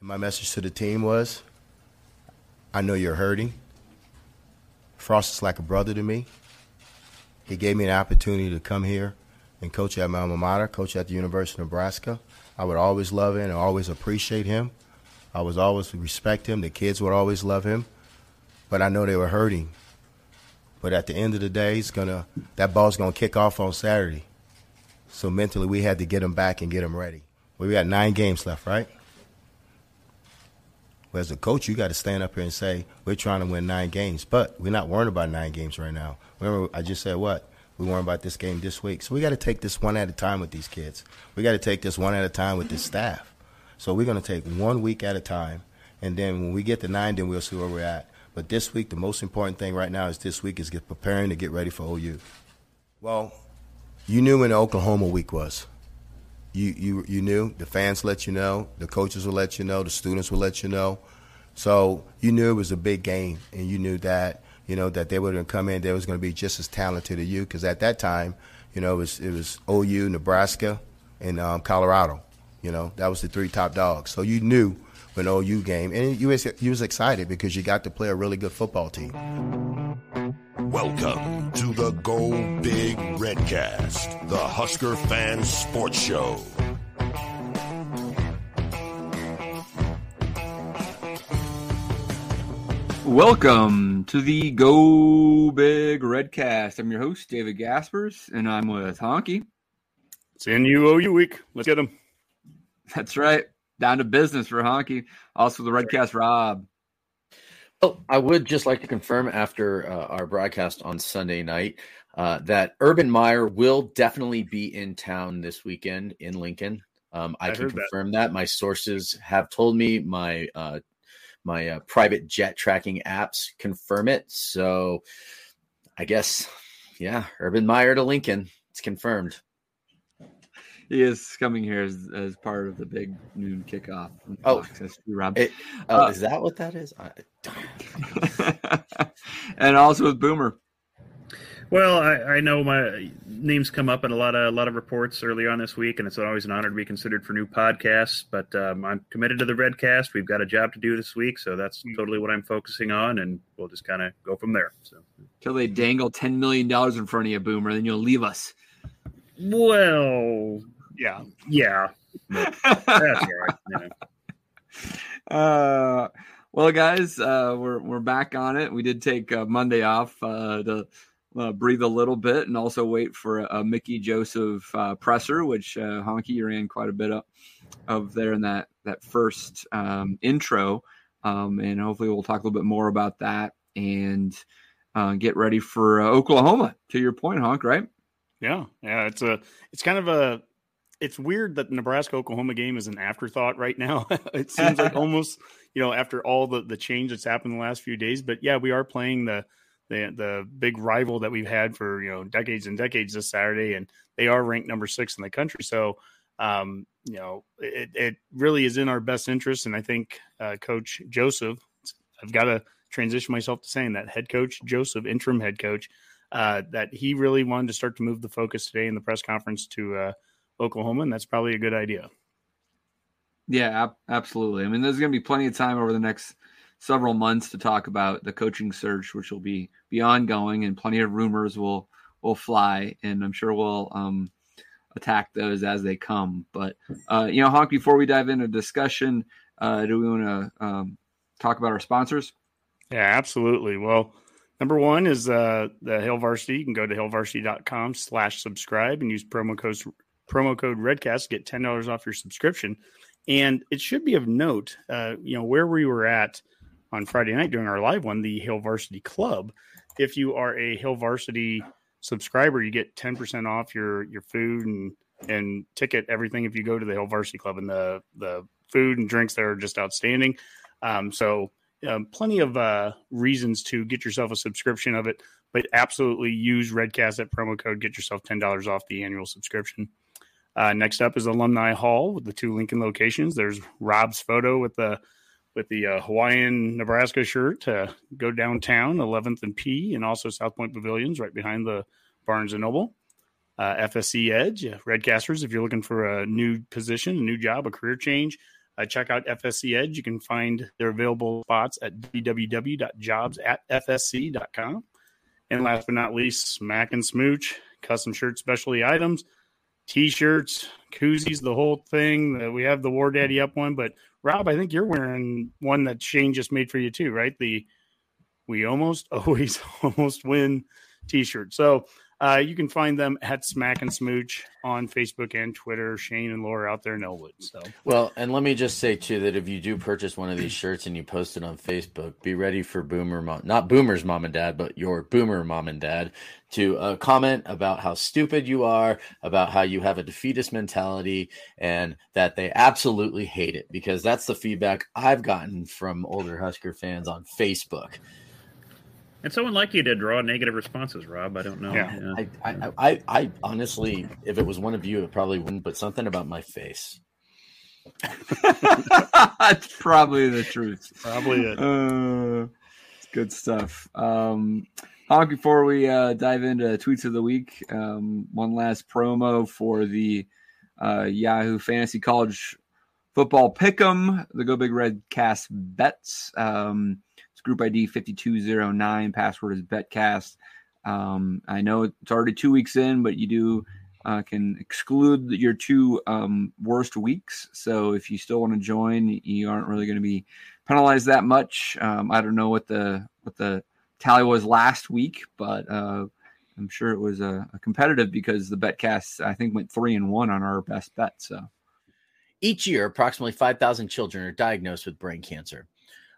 My message to the team was, I know you're hurting. Frost is like a brother to me. He gave me an opportunity to come here and coach at my alma mater, coach at the University of Nebraska. I would always love him and always appreciate him. I was always respect him. The kids would always love him. But I know they were hurting. But at the end of the day, that ball's going to kick off on Saturday. So mentally, we had to get him back and get him ready. We got 9 games left, right? As a coach, you got to stand up here and say, we're trying to win 9 games, but we're not worrying about 9 games right now. Remember, I just said what? We're worrying about this game this week. So we got to take this one at a time with these kids. We got to take this one at a time with this staff. So we're going to take 1 week at a time, and then when we get to 9, then we'll see where we're at. But this week, the most important thing right now is this week is preparing to get ready for OU. Well, you knew when the Oklahoma week was. You knew, the fans let you know, the coaches will let you know, the students will let you know. So you knew it was a big game, and you knew that, that they were going to come in, they was going to be just as talented as you, because at that time, it was OU, Nebraska, and Colorado. That was the 3 top dogs. So you knew an OU game, and you was excited because you got to play a really good football team. Welcome to the Go Big Redcast, the Husker Fan Sports Show. Welcome to the Go Big Redcast. I'm your host, David Gaspers, and I'm with Honky. It's NUOU week. Let's get them. That's right. Down to business for Honky. Also, the Redcast, Rob. Well, I would just like to confirm after our broadcast on Sunday night that Urban Meyer will definitely be in town this weekend in Lincoln. I can confirm that. My sources have told me, my private jet tracking apps confirm it. So I guess, yeah, Urban Meyer to Lincoln. It's confirmed. He is coming here as part of the big noon kickoff. Oh, Rob. Is that what that is? And also with Boomer. Well, I know my name's come up in a lot of reports early on this week, and it's always an honor to be considered for new podcasts. But I'm committed to the Redcast. We've got a job to do this week, so that's totally what I'm focusing on, and we'll just kind of go from there. So till they dangle $10 million in front of you, Boomer, then you'll leave us. Well, yeah. That's right. Yeah. Well, guys, we're back on it. We did take Monday off to breathe a little bit and also wait for a Mickey Joseph presser, which Honky ran quite a bit of there in that first intro, and hopefully we'll talk a little bit more about that and get ready for Oklahoma. To your point, Honk, right? Yeah, it's weird that the Nebraska-Oklahoma game is an afterthought right now. It seems like almost, after all the change that's happened in the last few days. But yeah, we are playing the big rival that we've had for decades and decades this Saturday, and they are ranked number 6 in the country. So it really is in our best interest, and I think Coach Joseph, I've got to transition myself to saying that head coach Joseph, interim head coach. That he really wanted to start to move the focus today in the press conference to Oklahoma, and that's probably a good idea. Yeah, absolutely. I mean, there's going to be plenty of time over the next several months to talk about the coaching search, which will be ongoing, and plenty of rumors will fly, and I'm sure we'll attack those as they come. But, Honk, before we dive into discussion, do we want to talk about our sponsors? Yeah, absolutely. Well, number one is the Hail Varsity. You can go to hailvarsity.com/subscribe and use promo code REDCAST to get $10 off your subscription. And it should be of note, where we were at on Friday night during our live one, the Hail Varsity Club. If you are a Hail Varsity subscriber, you get 10% off your food and ticket, everything if you go to the Hail Varsity Club. And the food and drinks there are just outstanding. Plenty of reasons to get yourself a subscription of it, but absolutely use Redcast at promo code. Get yourself $10 off the annual subscription. Next up is Alumni Hall with the two Lincoln locations. There's Rob's photo with the Hawaiian Nebraska shirt to go downtown, 11th and P, and also South Point Pavilions right behind the Barnes & Noble. FSC Edge, Redcasters, if you're looking for a new position, a new job, a career change, check out FSC Edge. You can find their available spots at www.jobs@fsc.com. And last but not least, Mac and Smooch, custom shirt specialty items, T-shirts, koozies, the whole thing. We have the War Daddy Up one, but Rob, I think you're wearing one that Shane just made for you too, right? The We Almost Always Almost Win T-shirt. So you can find them at Smack and Smooch on Facebook and Twitter. Shane and Laura out there know it. So well, and let me just say too that if you do purchase one of these shirts and you post it on Facebook, be ready for not Boomer's mom and dad, but your Boomer mom and dad to comment about how stupid you are, about how you have a defeatist mentality, and that they absolutely hate it, because that's the feedback I've gotten from older Husker fans on Facebook. And someone like you did draw negative responses, Rob. I don't know. Yeah. I honestly, if it was one of you, it probably wouldn't. But something about my face. That's probably the truth. Probably it. Good stuff. Before we dive into tweets of the week, one last promo for the Yahoo Fantasy College Football Pick'em, the Go Big Redcast bets. Group ID 5209. Password is BetCast. I know it's already 2 weeks in, but you do can exclude your two worst weeks. So if you still want to join, you aren't really going to be penalized that much. I don't know what the tally was last week, but I'm sure it was a competitive, because the BetCast I think went 3-1 on our best bet. So each year, approximately 5,000 children are diagnosed with brain cancer.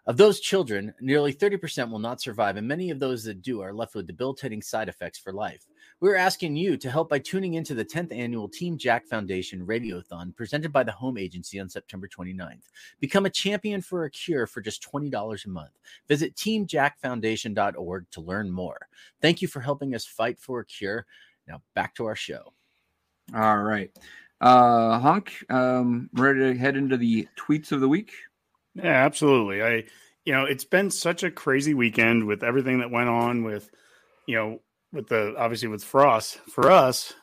Of those children, nearly 30% will not survive, and many of those that do are left with debilitating side effects for life. We're asking you to help by tuning into the 10th annual Team Jack Foundation Radiothon presented by the Home Agency on September 29th. Become a champion for a cure for just $20 a month. Visit teamjackfoundation.org to learn more. Thank you for helping us fight for a cure. Now back to our show. All right. Honk, ready to head into the tweets of the week? Yeah, absolutely. It's been such a crazy weekend with everything that went on with Frost. For us,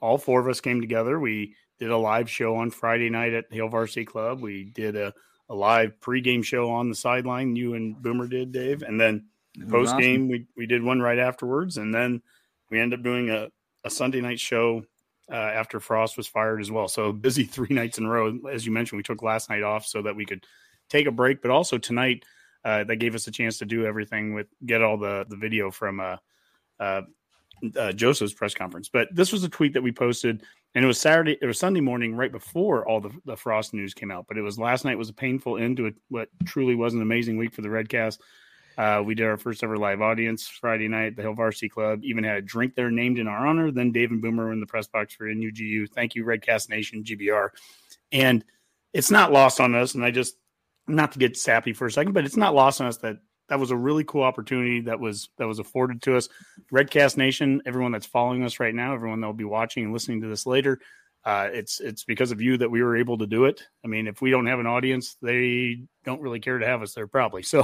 all four of us came together. We did a live show on Friday night at Hail Varsity Club. We did a live pregame show on the sideline. You and Boomer did, Dave. And then postgame, awesome. we did one right afterwards. And then we ended up doing a Sunday night show after Frost was fired as well. So busy 3 nights in a row. As you mentioned, we took last night off so that we could take a break, but also tonight that gave us a chance to do everything get all the video from Joseph's press conference. But this was a tweet that we posted, and it was Sunday morning right before all the Frost news came out, but it was last night was a painful end to what truly was an amazing week for the Redcast. We did our first ever live audience Friday night at the Hill Varsity Club, even had a drink there named in our honor. Then Dave and Boomer were in the press box for NUGU. Thank you, Redcast Nation, GBR. And it's not lost on us, and not to get sappy for a second, but it's not lost on us that was a really cool opportunity that was afforded to us. Redcast Nation, everyone that's following us right now, everyone that will be watching and listening to this later, it's because of you that we were able to do it. I mean, if we don't have an audience, they don't really care to have us there probably. So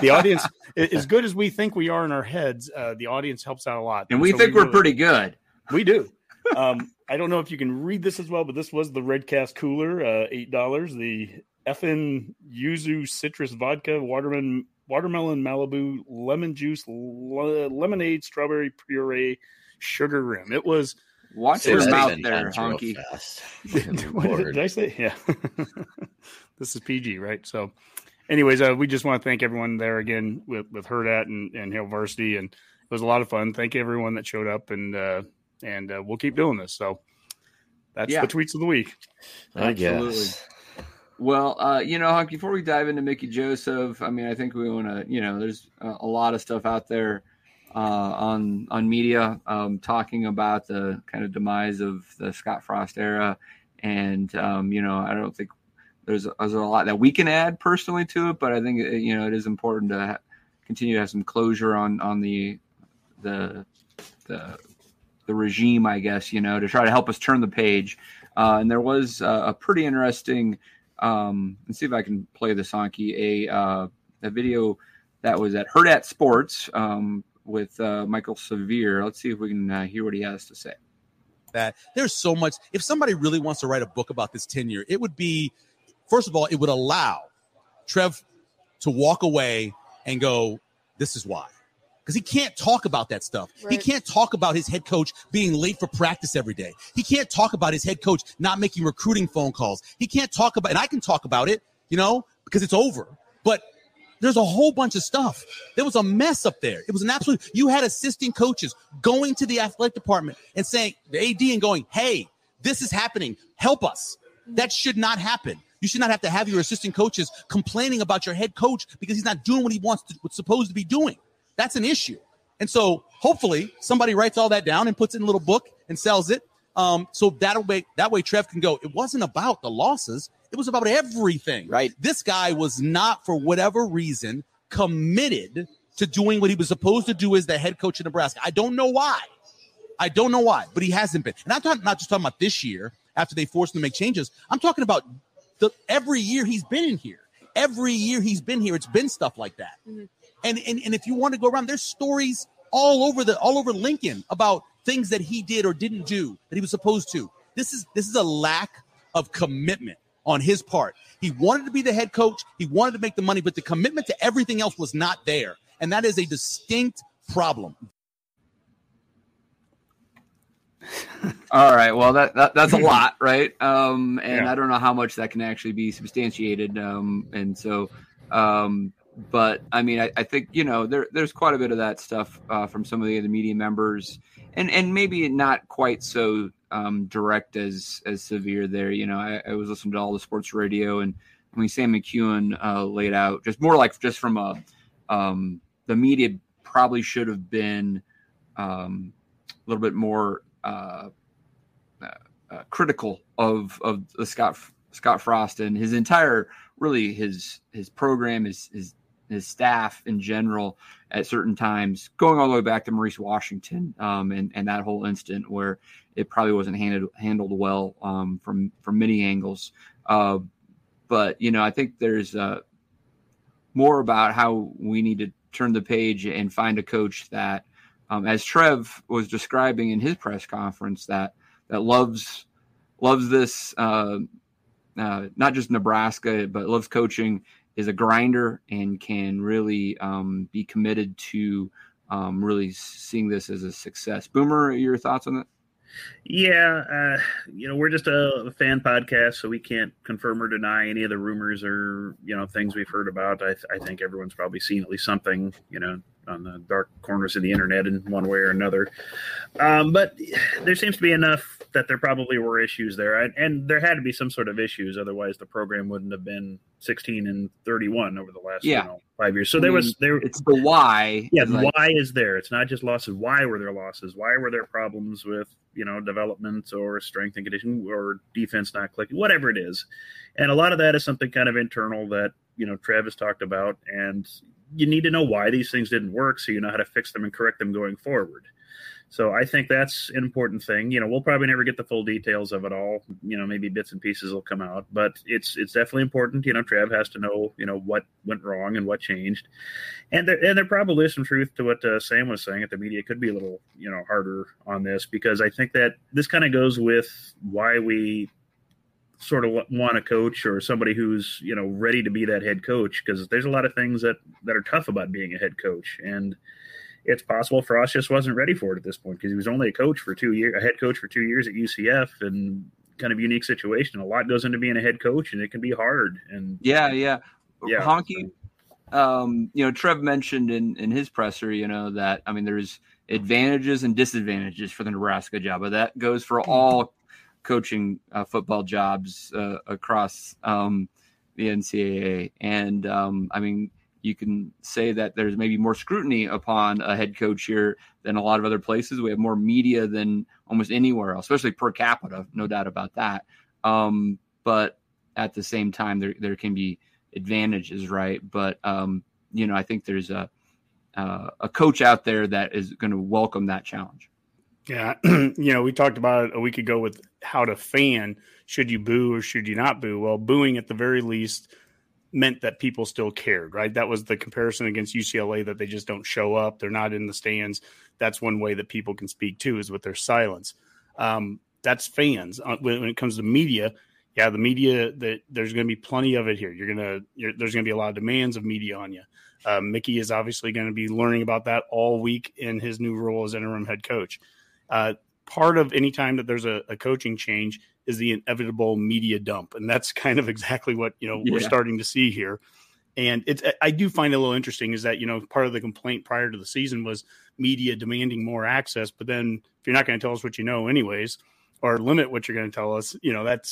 the audience, as good as we think we are in our heads, the audience helps out a lot. And we think we're pretty good. We do. I don't know if you can read this as well, but this was the Redcast Cooler, $8. The effin' yuzu citrus vodka, watermelon Malibu, lemon juice, lemonade, strawberry puree, sugar rim. It was. Watch your mouth there, Honky. Did I say? Yeah. This is PG, right? So, anyways, we just want to thank everyone there again with Herdat and Hail Varsity, and it was a lot of fun. Thank you everyone that showed up, and we'll keep doing this. So that's the tweets of the week. I guess. Well, Honky, before we dive into Mickey Joseph, I mean, I think we want to, there's a lot of stuff out there on media talking about the kind of demise of the Scott Frost era. And, I don't think there's a lot that we can add personally to it, but I think it is important to continue to have some closure on the regime, I guess, to try to help us turn the page. And there was a pretty interesting. Let's see if I can play this, Honky, a video that was at Herd at Sports with Michael Severe. Let's see if we can hear what he has to say. That there's so much. If somebody really wants to write a book about this tenure, it would be, first of all, it would allow Trev to walk away and go, this is why. Because he can't talk about that stuff. Right. He can't talk about his head coach being late for practice every day. He can't talk about his head coach not making recruiting phone calls. He can't talk about, and I can talk about it, because it's over. But there's a whole bunch of stuff. There was a mess up there. It was an absolute, you had assistant coaches going to the athletic department and saying, the AD, and going, hey, this is happening. Help us. That should not happen. You should not have to have your assistant coaches complaining about your head coach because he's not doing what he what's supposed to be doing. That's an issue. And so hopefully somebody writes all that down and puts it in a little book and sells it. So that way Trev can go, it wasn't about the losses. It was about everything. Right. This guy was not, for whatever reason, committed to doing what he was supposed to do as the head coach of Nebraska. I don't know why, but he hasn't been. And I'm not just talking about this year after they forced him to make changes. I'm talking about every year he's been in here. Every year he's been here, it's been stuff like that. Mm-hmm. And if you want to go around, there's stories all over Lincoln about things that he did or didn't do that he was supposed to. This is a lack of commitment on his part. He wanted to be the head coach. He wanted to make the money, but the commitment to everything else was not there. And that is a distinct problem. All right. Well, that's a lot, right? And yeah. I don't know how much that can actually be substantiated. But I mean, I think, there's quite a bit of that stuff from some of the other media members and maybe not quite so direct as Severe there. I was listening to all the sports radio and when Sam McEwen laid out just more like just from the media probably should have been a little bit more critical of the Scott Frost and his entire really his program, his staff in general at certain times, going all the way back to Maurice Washington and that whole incident where it probably wasn't handled well from many angles. But I think there's more about how we need to turn the page and find a coach that, as Trev was describing in his press conference, that loves this, not just Nebraska, but loves coaching, is a grinder and can really be committed to really seeing this as a success. Boomer, your thoughts on that? Yeah. We're just a fan podcast, so we can't confirm or deny any of the rumors or, things we've heard about. I think everyone's probably seen at least something, on the dark corners of the internet in one way or another. But there seems to be enough that there probably were issues there. And there had to be some sort of issues. Otherwise the program wouldn't have been 16-31 over the last 5 years. So it's the why. Yeah. The why is there. It's not just losses. Why were there losses? Why were there problems with, development or strength and conditioning or defense not clicking, whatever it is. And a lot of that is something kind of internal that, Travis talked about, and you need to know why these things didn't work so you know how to fix them and correct them going forward. So I think that's an important thing. We'll probably never get the full details of it all. Maybe bits and pieces will come out, but it's definitely important. Trav has to know, what went wrong and what changed. And there probably is some truth to what Sam was saying, that the media could be a little, harder on this, because I think that this kind of goes with why we sort of want a coach or somebody who's, ready to be that head coach, because there's a lot of things that are tough about being a head coach. And it's possible Frost just wasn't ready for it at this point, because he was only a head coach for 2 years at UCF, and kind of unique situation. A lot goes into being a head coach, and it can be hard. And yeah. Honky, Trev mentioned in his presser, that, I mean, there's advantages and disadvantages for the Nebraska job, but that goes for all coaching football jobs across the NCAA. And you can say that there's maybe more scrutiny upon a head coach here than a lot of other places. We have more media than almost anywhere else, especially per capita, no doubt about that. But at the same time, there can be advantages, right? But I think there's a coach out there that is going to welcome that challenge. Yeah, we talked about it a week ago with how to fan. Should you boo or should you not boo? Well, booing at the very least meant that people still cared, right? That was the comparison against UCLA, that they just don't show up. They're not in the stands. That's one way that people can speak too, is with their silence. That's fans. When it comes to media, yeah, the media, that there's going to be plenty of it here. There's going to be a lot of demands of media on you. Mickey is obviously going to be learning about that all week in his new role as interim head coach. Part of any time that there's a coaching change is the inevitable media dump. And that's kind of exactly what, we're starting to see here. And I do find it a little interesting is that, part of the complaint prior to the season was media demanding more access. But then if you're not going to tell us what you know anyways, or limit what you're going to tell us,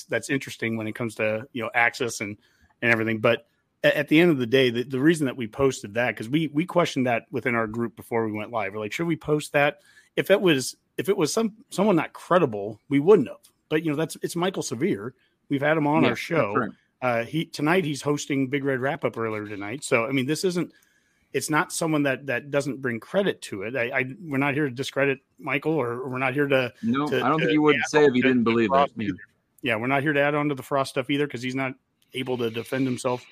that's interesting when it comes to, access and everything. But at the end of the day, the reason that we posted that, because we questioned that within our group before we went live. We're like, should we post that? If it was someone not credible, we wouldn't have. But it's Michael Severe. We've had him on our show. Right. He's hosting Big Red Wrap Up earlier tonight. So this isn't. It's not someone that doesn't bring credit to it. We're not here to discredit Michael, or we're not here to. No, I don't think you would say if you didn't believe it. Yeah, we're not here to add on to the Frost stuff either, because he's not able to defend himself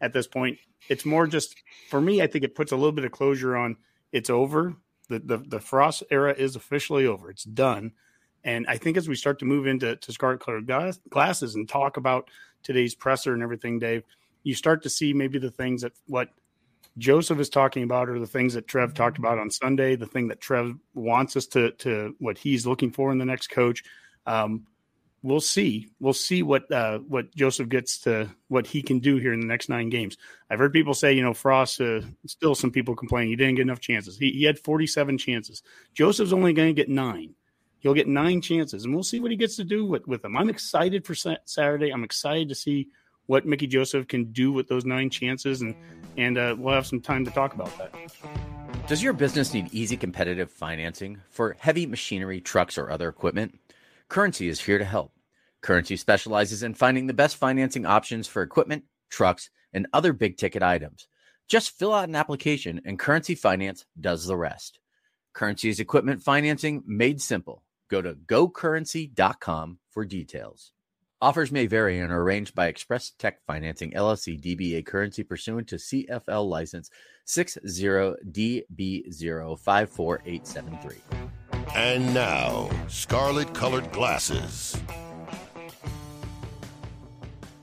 at this point. It's more just, for me, I think it puts a little bit of closure on it's over. The Frost era is officially over. It's done. And I think as we start to move into scarlet-colored glasses and talk about today's presser and everything, Dave, you start to see maybe the things that what Joseph is talking about, or the things that Trev talked about on Sunday, the thing that Trev wants us to what he's looking for in the next coach. We'll see. We'll see what Joseph gets to, what he can do here in the next 9 games. I've heard people say, Frost, still some people complaining he didn't get enough chances. He had 47 chances. Joseph's only going to get 9. He'll get 9 chances, and we'll see what he gets to do with them. I'm excited for Saturday. I'm excited to see what Mickey Joseph can do with those 9 chances, and we'll have some time to talk about that. Does your business need easy, competitive financing for heavy machinery, trucks, or other equipment? Currency is here to help. Currency specializes in finding the best financing options for equipment, trucks, and other big-ticket items. Just fill out an application, and Currency Finance does the rest. Currency is equipment financing made simple. Go to gocurrency.com for details. Offers may vary and are arranged by Express Tech Financing, LLC, DBA Currency, pursuant to CFL license 60DB054873. And now, scarlet-colored glasses.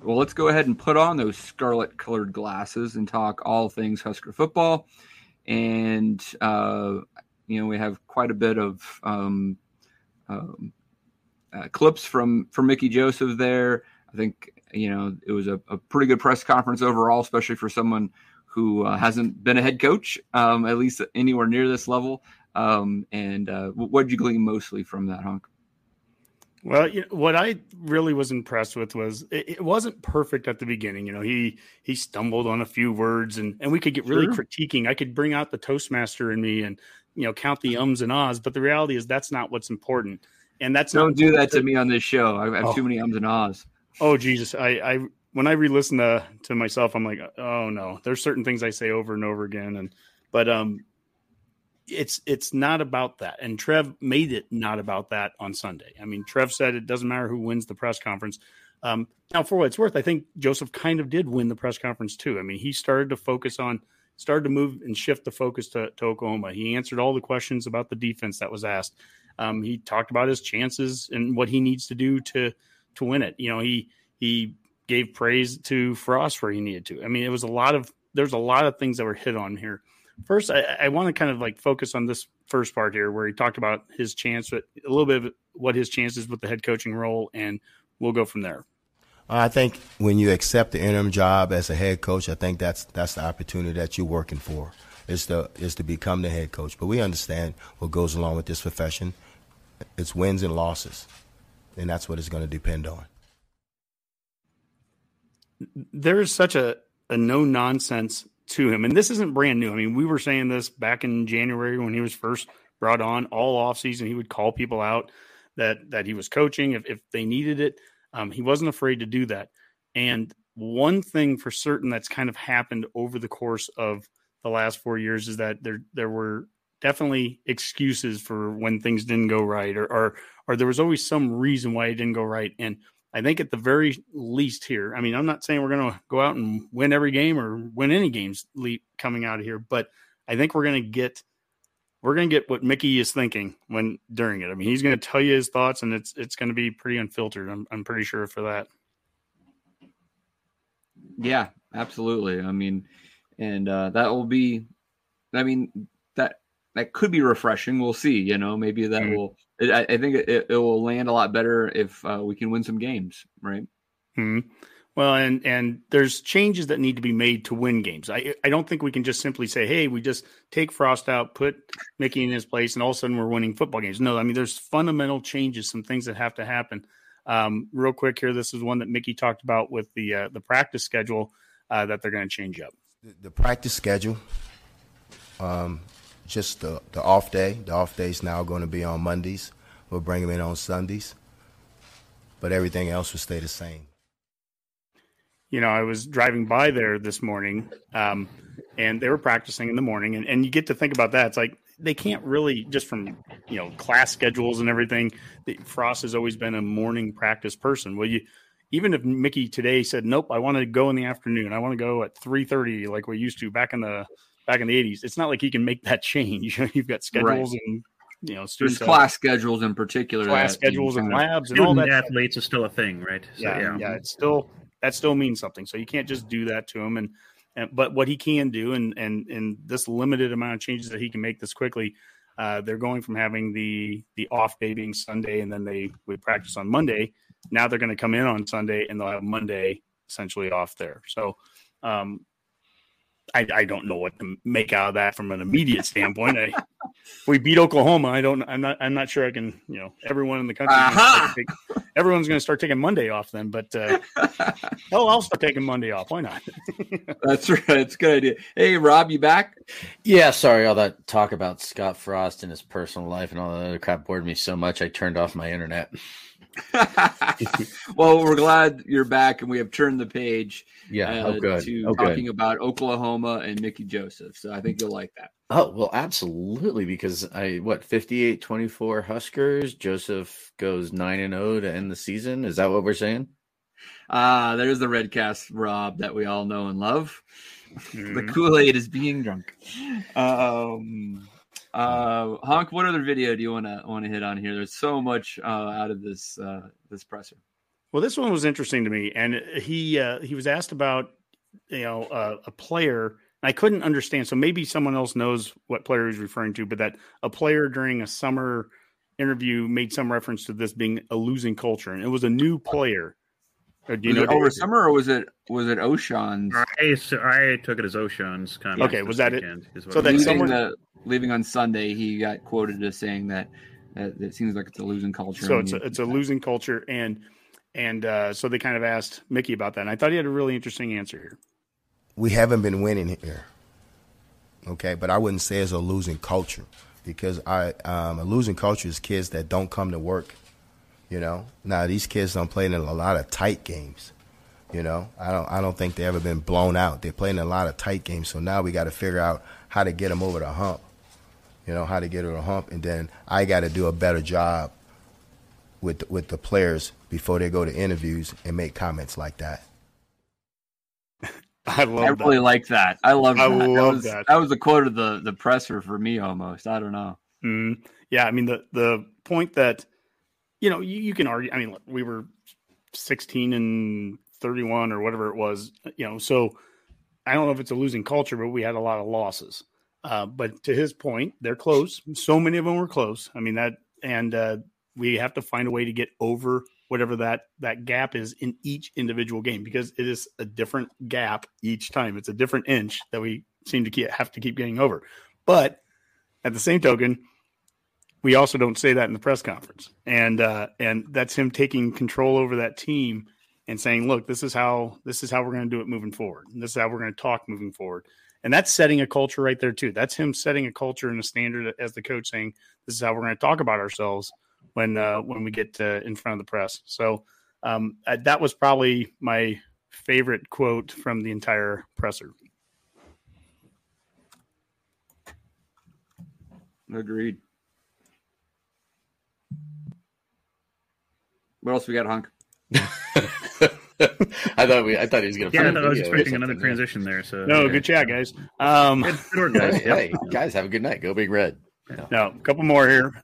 Well, let's go ahead and put on those scarlet-colored glasses and talk all things Husker football. And, we have quite a bit of clips from Mickey Joseph there. I think, it was a pretty good press conference overall, especially for someone who hasn't been a head coach, at least anywhere near this level. What did you glean mostly from that, Honk? Well, what I really was impressed with was it wasn't perfect at the beginning. He stumbled on a few words, and we could get really critiquing. I could bring out the Toastmaster in me and, count the ums and ahs, but the reality is that's not what's important. And that's don't do that to me on this show. I have too many ums and ahs. Oh, Jesus. I when I re-listen to myself, I'm like, oh no, there's certain things I say over and over again. But it's not about that. And Trev made it not about that on Sunday. Trev said it doesn't matter who wins the press conference. Now, for what it's worth, I think Joseph kind of did win the press conference too. He started to move and shift the focus to Oklahoma. He answered all the questions about the defense that was asked. He talked about his chances and what he needs to do to win it. He gave praise to Frost where he needed to. It was there's a lot of things that were hit on here. First, I want to kind of like focus on this first part here where he talked about his chance, but a little bit of what his chance is with the head coaching role, and we'll go from there. I think when you accept the interim job as a head coach, I think that's the opportunity that you're working for, is to become the head coach. But we understand what goes along with this profession. It's wins and losses, and that's what it's going to depend on. There is such a no-nonsense to him, and this isn't brand new. We were saying this back in January when he was first brought on. All offseason, he would call people out that he was coaching if they needed it. He wasn't afraid to do that. And one thing for certain that's kind of happened over the course of the last 4 years is that there were definitely excuses for when things didn't go right, or there was always some reason why it didn't go right. And I think at the very least here, I mean, I'm not saying we're going to go out and win every game or win any games coming out of here, but I think we're going to get what Mickey is thinking during it. I mean, he's going to tell you his thoughts, and it's going to be pretty unfiltered. I'm pretty sure for that. Yeah, absolutely. I mean, and that could be refreshing. We'll see, maybe that will, I think it will land a lot better if we can win some games. Right. Mm-hmm. Well, and there's changes that need to be made to win games. I don't think we can just simply say, hey, we just take Frost out, put Mickey in his place, and all of a sudden we're winning football games. No, I mean, there's fundamental changes, some things that have to happen. Real quick here, this is one that Mickey talked about with the practice schedule that they're going to change up. The practice schedule, just the off day. The off day is now going to be on Mondays. We'll bring them in on Sundays. But everything else will stay the same. I was driving by there this morning, and they were practicing in the morning. And you get to think about that. It's like they can't really, just from, class schedules and everything, Frost has always been a morning practice person. Well, even if Mickey today said, nope, I want to go in the afternoon, I want to go at 3:30 like we used to back in the 80s, it's not like he can make that change. You've got schedules, right? And students. There's class schedules in particular. Class schedules and labs and all that. Student athletes are still a thing, right? So, yeah, it's still – that still means something. So you can't just do that to him. But what he can do, and this limited amount of changes that he can make this quickly, they're going from having the off day being Sunday, and then they would practice on Monday. Now they're going to come in on Sunday, and they'll have Monday essentially off there. So I don't know what to make out of that from an immediate standpoint. We beat Oklahoma. I'm not sure I can, everyone in the country, everyone's going to start taking Monday off then, but I'll start taking Monday off. Why not? That's right. It's a good idea. Hey, Rob, you back? Yeah. Sorry. All that talk about Scott Frost and his personal life and all that other crap bored me so much. I turned off my internet. Well, we're glad you're back, and we have turned the page talking about Oklahoma and Mickey Joseph. So I think you'll like that. Oh, well, absolutely, because 58-24 Huskers, Joseph goes 9-0 to end the season. Is that what we're saying? There's the Redcast Rob that we all know and love. The Kool-Aid is being drunk. Honk, what other video do you want to hit on here? There's so much out of this presser. Well, this one was interesting to me, and he was asked about a player, and I couldn't understand. So maybe someone else knows what player he's referring to, but that a player during a summer interview made some reference to this being a losing culture, and it was a new player. Summer, or was it O'Shawn's? I took it as O'Shawn's comment. Okay, was that it? So that leaving on Sunday, he got quoted as saying that it seems like it's a losing culture. So it's a losing culture, and so they kind of asked Mickey about that, and I thought he had a really interesting answer here. We haven't been winning here, okay, but I wouldn't say it's a losing culture, because a losing culture is kids that don't come to work. Now these kids don't play in a lot of tight games. I don't think they've ever been blown out. They're playing a lot of tight games. So now we got to figure out how to get them over the hump, and then I got to do a better job with the players before they go to interviews and make comments like that. I really like that. I love that. That was the quote of the presser for me almost. I don't know. Mm-hmm. Yeah, I mean the point that. You can argue. I mean, look, we were 16-31 or whatever it was. So I don't know if it's a losing culture, but we had a lot of losses. But to his point, they're close. So many of them were close. I mean that, and we have to find a way to get over whatever that gap is in each individual game, because it is a different gap each time. It's a different inch that we seem to have to keep getting over. But at the same token, we also don't say that in the press conference, and that's him taking control over that team and saying, "Look, this is how we're going to do it moving forward. And this is how we're going to talk moving forward." And that's setting a culture right there too. That's him setting a culture and a standard as the coach, saying, "This is how we're going to talk about ourselves when we get in front of the press." So that was probably my favorite quote from the entire presser. Agreed. What else we got, Honk? I thought he was going to. Yeah, I was expecting another transition there. So no, yeah. Good chat, guys. Good work, guys. Hey, guys, have a good night. Go Big Red. Yeah. No, a couple more here.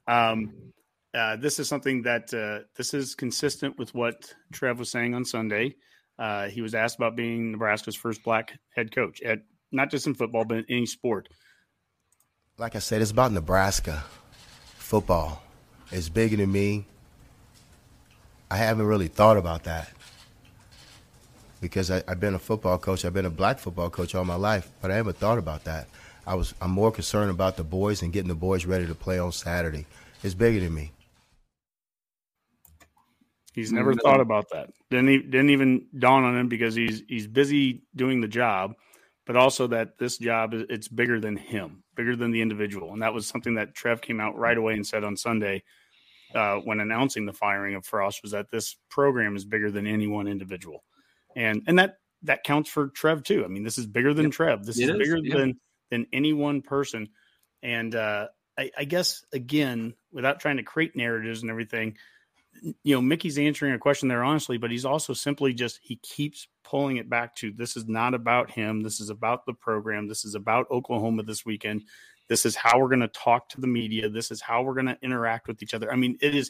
This is something that this is consistent with what Trev was saying on Sunday. He was asked about being Nebraska's first black head coach, at not just in football, but in any sport. Like I said, it's about Nebraska football. It's bigger than me. I haven't really thought about that because I've been a football coach. I've been a black football coach all my life, but I haven't thought about that. I'm more concerned about the boys and getting the boys ready to play on Saturday. It's bigger than me. He's never thought about that. Didn't even dawn on him because he's busy doing the job, but also that this job, it's bigger than him, bigger than the individual. And that was something that Trev came out right away and said on Sunday when announcing the firing of Frost, was that this program is bigger than any one individual. And that counts for Trev too. I mean, this is bigger than Trev. This is bigger than any one person. And I guess, again, without trying to create narratives and everything, you know, Mickey's answering a question there honestly, but he's also simply just, he keeps pulling it back to, this is not about him. This is about the program. This is about Oklahoma this weekend. This is how we're going to talk to the media. This is how we're going to interact with each other. I mean, it is,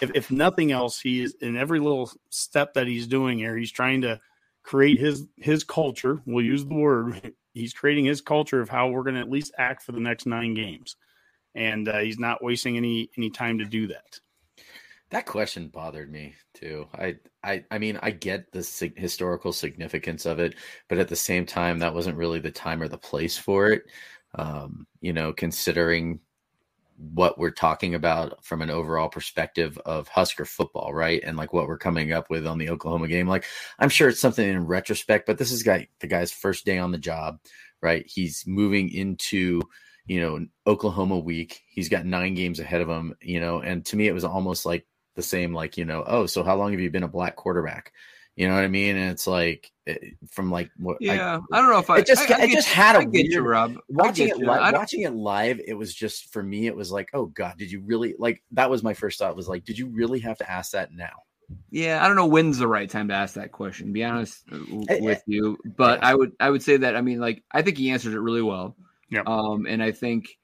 if nothing else, he is in every little step that he's doing here. He's trying to create his culture. We'll use the word. He's creating his culture of how we're going to at least act for the next 9 games. And he's not wasting any time to do that. That question bothered me too. I mean, I get the historical significance of it, but at the same time, that wasn't really the time or the place for it. You know, considering what we're talking about from an overall perspective of Husker football, right? And like what we're coming up with on the Oklahoma game, like I'm sure it's something in retrospect, but this is the guy's first day on the job, right? He's moving into, you know, Oklahoma week. He's got 9 games ahead of him, you know, and to me, it was almost like the same, like, you know, oh, so how long have you been a black quarterback? You know what I mean? And it's like from like what? Yeah, I don't know if watching it live. It was just, for me, it was like, oh God, did you really like? That was my first thought. Was like, did you really have to ask that now? Yeah, I don't know when's the right time to ask that question, to be honest with you, but yeah. I would say that, I mean, like, I think he answered it really well. Yeah. And I think.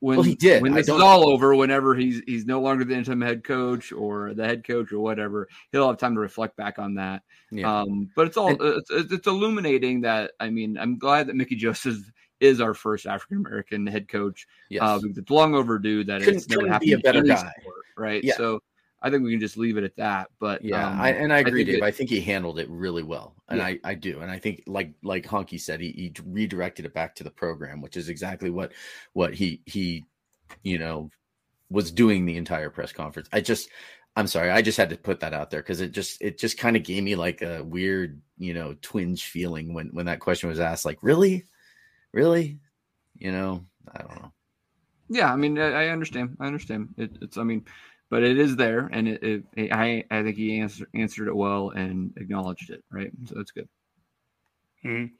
When this is all over, whenever he's no longer the interim head coach or the head coach or whatever, he'll have time to reflect back on that. Yeah. But it's all it's illuminating that. I mean, I'm glad that Mickey Joseph is our first African American head coach. Yes, it's long overdue that it's never happened. Be a better guy, sport, right? Yeah. So I think we can just leave it at that. But yeah, I agree, Dave. I think he handled it really well, and yeah. I do, and I think like Honky said, he redirected it back to the program, which is exactly what he you know was doing the entire press conference. I'm sorry, I just had to put that out there because it just kind of gave me like a weird, you know, twinge feeling when that question was asked. Like, really, you know, I don't know. Yeah, I mean, I understand. It's I mean. But it is there, and I think he answered it well and acknowledged it, right? So that's good. Mm-hmm.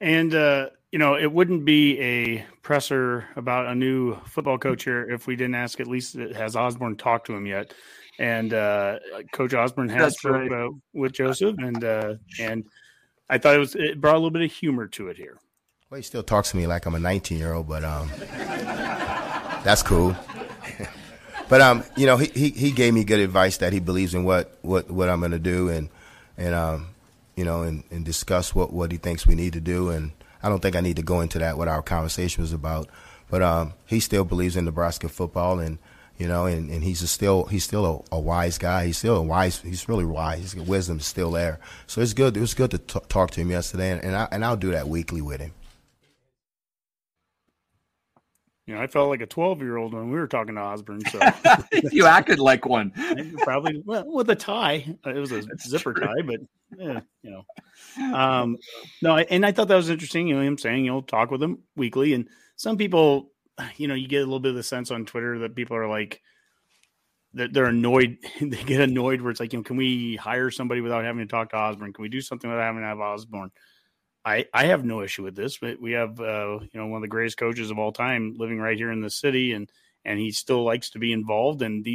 And, you know, it wouldn't be a presser about a new football coach here if we didn't ask, at least has Osborne talked to him yet? And Coach Osborne has spoke with Joseph, and I thought it brought a little bit of humor to it here. Well, he still talks to me like I'm a 19-year-old, but that's cool. But you know, he gave me good advice that he believes in what I'm gonna do and you know and discuss what he thinks we need to do, and I don't think I need to go into that what our conversation was about. But he still believes in Nebraska football, and you know and he's still a wise guy. He's really wise. His wisdom is still there. So it's good. It was good to talk to him yesterday, and I'll do that weekly with him. You know, I felt like a 12-year-old when we were talking to Osborne. So you acted like one, probably. Well, with a tie, it was a zipper tie, but yeah, you know, no. And I thought that was interesting. You know, him saying you'll talk with him weekly, and some people, you know, you get a little bit of the sense on Twitter that people are like, they're annoyed. They get annoyed where it's like, you know, can we hire somebody without having to talk to Osborne? Can we do something without having to have Osborne? I have no issue with this, but we have, one of the greatest coaches of all time living right here in the city, and he still likes to be involved. And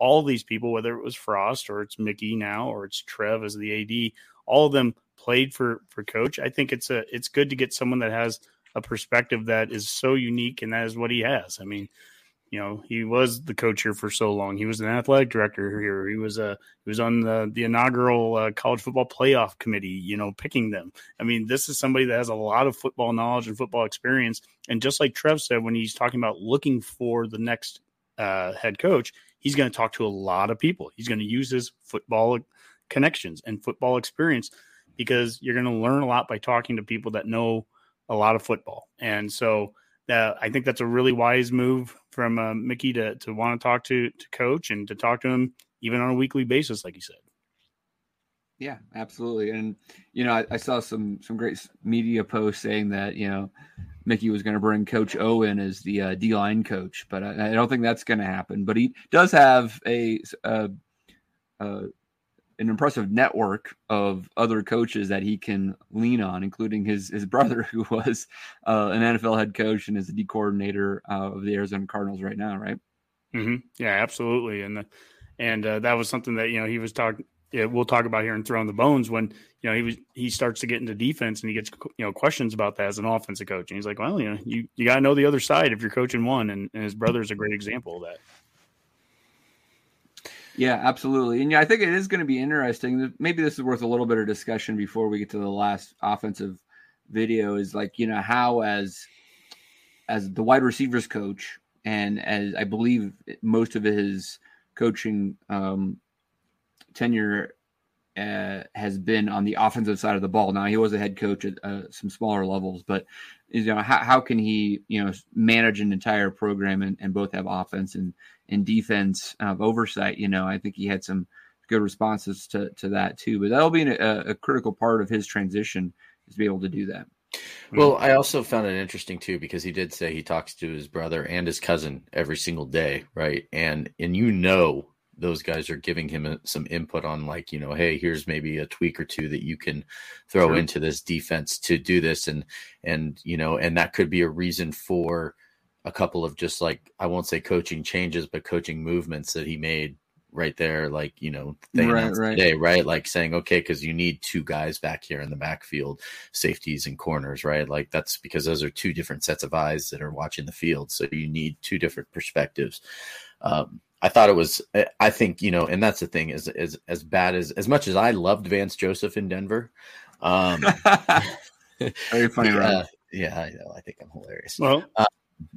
all these people, whether it was Frost or it's Mickey now, or it's Trev as the AD, all of them played for coach. I think it's good to get someone that has a perspective that is so unique, and that is what he has. I mean, you know, he was the coach here for so long. He was an athletic director here. He was on the inaugural college football playoff committee, you know, picking them. I mean, this is somebody that has a lot of football knowledge and football experience. And just like Trev said, when he's talking about looking for the next head coach, he's going to talk to a lot of people. He's going to use his football connections and football experience, because you're going to learn a lot by talking to people that know a lot of football. And so I think that's a really wise move from Mickey to want to talk to coach and to talk to him even on a weekly basis, like he said. Yeah, absolutely. And, you know, I saw some great media posts saying that, you know, Mickey was going to bring Coach O in as the D-line coach, but I don't think that's going to happen. But he does have an impressive network of other coaches that he can lean on, including his brother, who was an NFL head coach and is the D coordinator of the Arizona Cardinals right now. Right. Mm-hmm. Yeah, absolutely. And that was something that, you know, he was talking, we'll talk about here in Throwing the Bones, when, you know, he starts to get into defense and he gets, you know, questions about that as an offensive coach. And he's like, well, you know, you gotta know the other side if you're coaching one. And his brother's a great example of that. Yeah, absolutely. And yeah, I think it is going to be interesting. Maybe this is worth a little bit of discussion before we get to the last offensive video, is like, you know, how as the wide receivers coach, and as I believe most of his coaching tenure has been on the offensive side of the ball. Now, he was a head coach at some smaller levels, but, you know, how can he, you know, manage an entire program and both have offense and defense oversight? You know, I think he had some good responses to that too, but that'll be a critical part of his transition, is to be able to do that. Well, I also found it interesting too, because he did say he talks to his brother and his cousin every single day. Right. And you know, those guys are giving him some input on, like, you know, hey, here's maybe a tweak or two that you can throw into this defense to do this. And, you know, and that could be a reason for a couple of, just like, I won't say coaching changes, but coaching movements that he made right there. Like, you know, today, right? Like saying, okay, because you need two guys back here in the backfield, safeties and corners, right? Like, that's because those are two different sets of eyes that are watching the field. So you need two different perspectives. I thought it was, I think, you know, and that's the thing, is as bad as much as I loved Vance Joseph in Denver. Very funny, right? Yeah, I know. I think I'm hilarious. Well,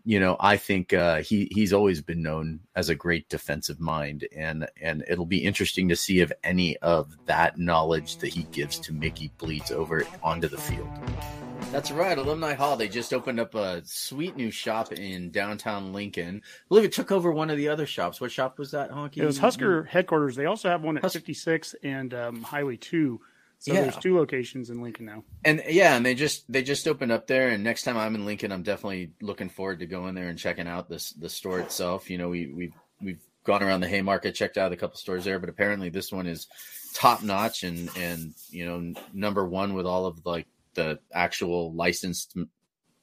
you know, I think he's always been known as a great defensive mind, and it'll be interesting to see if any of that knowledge that he gives to Mickey bleeds over onto the field. That's right. Alumni Hall. They just opened up a sweet new shop in downtown Lincoln. I believe it took over one of the other shops. What shop was that, Honky? It was Husker headquarters. They also have one at 56 and Highway 2. So yeah, There's two locations in Lincoln now. And yeah, and they just opened up there. And next time I'm in Lincoln, I'm definitely looking forward to going there and checking out the store itself. You know, we've gone around the Haymarket, checked out a couple stores there, but apparently this one is top notch and you know, number one with all of like the actual licensed,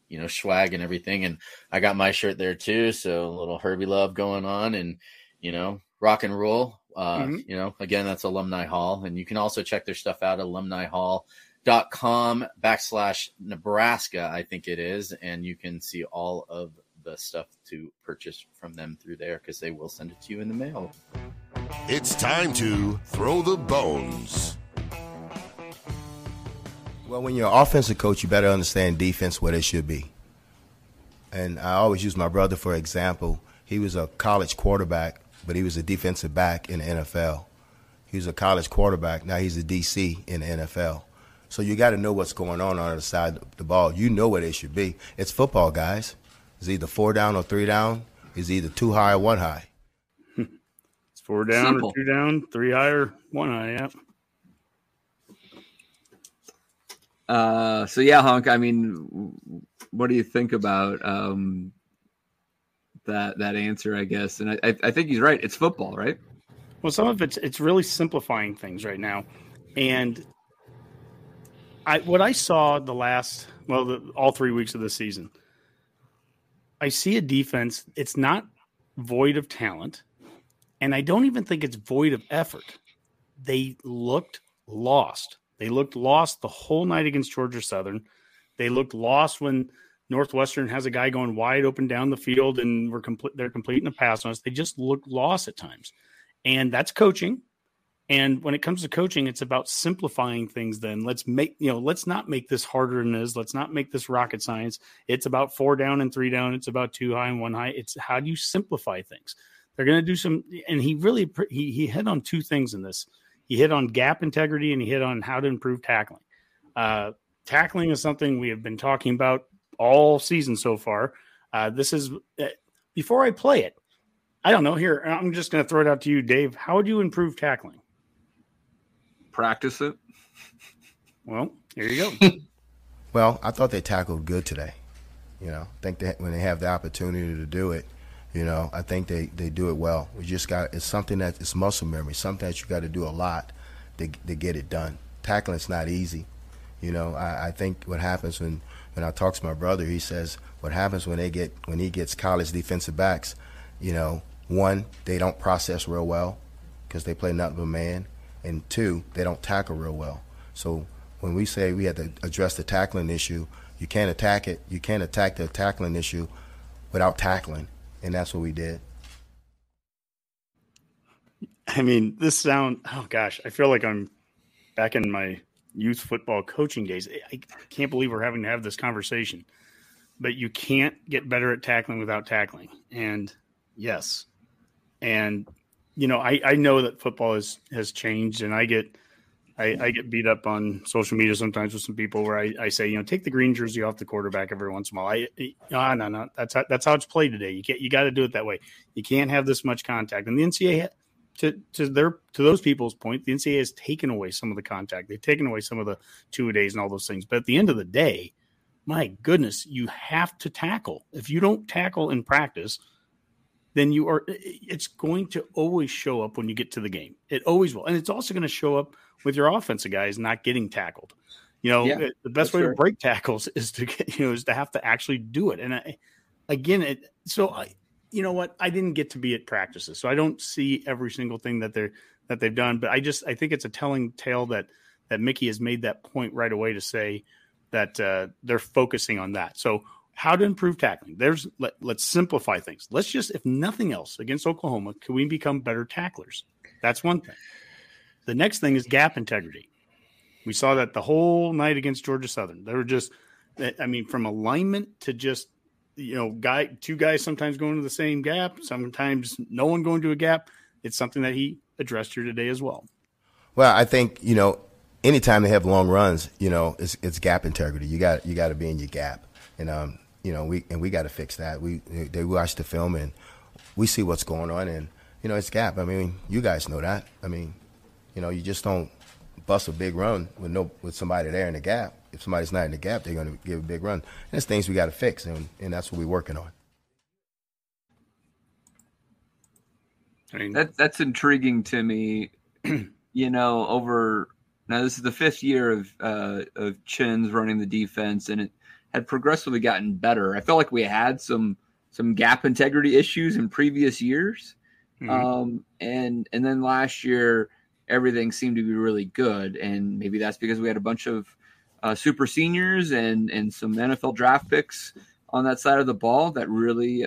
you know, swag and everything. And I got my shirt there too. So a little Herbie love going on, and, you know, rock and roll. You know, again, that's Alumni Hall. And you can also check their stuff out at alumnihall.com/Nebraska, I think it is. And you can see all of the stuff to purchase from them through there, because they will send it to you in the mail. It's time to throw the bones. Well, when you're an offensive coach, you better understand defense where they should be. And I always use my brother for example. He was a college quarterback, but he was a defensive back in the NFL. He was a college quarterback. Now he's a DC in the NFL. So you got to know what's going on the other side of the ball. You know where they should be. It's football, guys. It's either 4 down or 3 down. It's either 2 high or 1 high. It's 4 down Simple. Or 2 down, 3 high or 1 high, yeah. So yeah, Honk, I mean, what do you think about that answer, I guess. And I think he's right. It's football, right? Well, some of it's really simplifying things right now. And what I saw all 3 weeks of the season, I see a defense. It's not void of talent, and I don't even think it's void of effort. They looked lost. They looked lost the whole night against Georgia Southern. They looked lost when Northwestern has a guy going wide open down the field and they're completing the pass on us. They just look lost at times. And that's coaching. And when it comes to coaching, it's about simplifying things. Then let's not make this harder than it is. Let's not make this rocket science. It's about 4 down and 3 down. It's about 2 high and 1 high. It's how do you simplify things? They're going to do some, and he hit on two things in this. He hit on gap integrity and he hit on how to improve tackling. Tackling is something we have been talking about all season so far. This is before I play it. I don't know. Here, I'm just going to throw it out to you, Dave. How would you improve tackling? Practice it. Well, here you go. Well, I thought they tackled good today. I think that when they have the opportunity to do it, I think they do it well. We just got, it's something that it's muscle memory. Sometimes you got to do a lot to get it done. Tackling's not easy. I think what happens when I talk to my brother, he says what happens when he gets college defensive backs, one, they don't process real well because they play nothing but man. And two, they don't tackle real well. So when we say we had to address the tackling issue, you can't attack it. You can't attack the tackling issue without tackling, and that's what we did. I mean, this sound. Oh gosh, I feel like I'm back in my youth football coaching days. I can't believe we're having to have this conversation. But you can't get better at tackling without tackling. And yes, and. I know that football has changed, and I get beat up on social media sometimes with some people where I say, take the green jersey off the quarterback every once in a while. No, that's how it's played today. You got to do it that way. You can't have this much contact. And the NCAA, to those people's point, the NCAA has taken away some of the contact. They've taken away some of the two-a-days and all those things. But at the end of the day, my goodness, you have to tackle. If you don't tackle in practice, then it's going to always show up when you get to the game. It always will. And it's also going to show up with your offensive guys not getting tackled. The best way to break tackles is to get, is to have to actually do it. And I didn't get to be at practices, so I don't see every single thing that they've done, but I think it's a telling tale that Mickey has made that point right away to say that they're focusing on that. So, how to improve tackling. Let's simplify things. Let's just, if nothing else, against Oklahoma, can we become better tacklers? That's one thing. The next thing is gap integrity. We saw that the whole night against Georgia Southern. They were just, from alignment to just, two guys sometimes going to the same gap, sometimes no one going to a gap. It's something that he addressed here today as well. Well, I think, anytime they have long runs, it's gap integrity. You got to be in your gap. And, we got to fix that. They watch the film and we see what's going on, and it's gap. I mean, you guys know that. I mean, you just don't bust a big run with somebody there in the gap. If somebody's not in the gap, they're going to give a big run. And there's things we got to fix, and that's what we're working on. I mean, that's intriguing to me. Now this is the fifth year of Chin's running the defense, and it had progressively gotten better. I felt like we had some gap integrity issues in previous years. Mm-hmm. And then last year, everything seemed to be really good. And maybe that's because we had a bunch of super seniors and some NFL draft picks on that side of the ball that really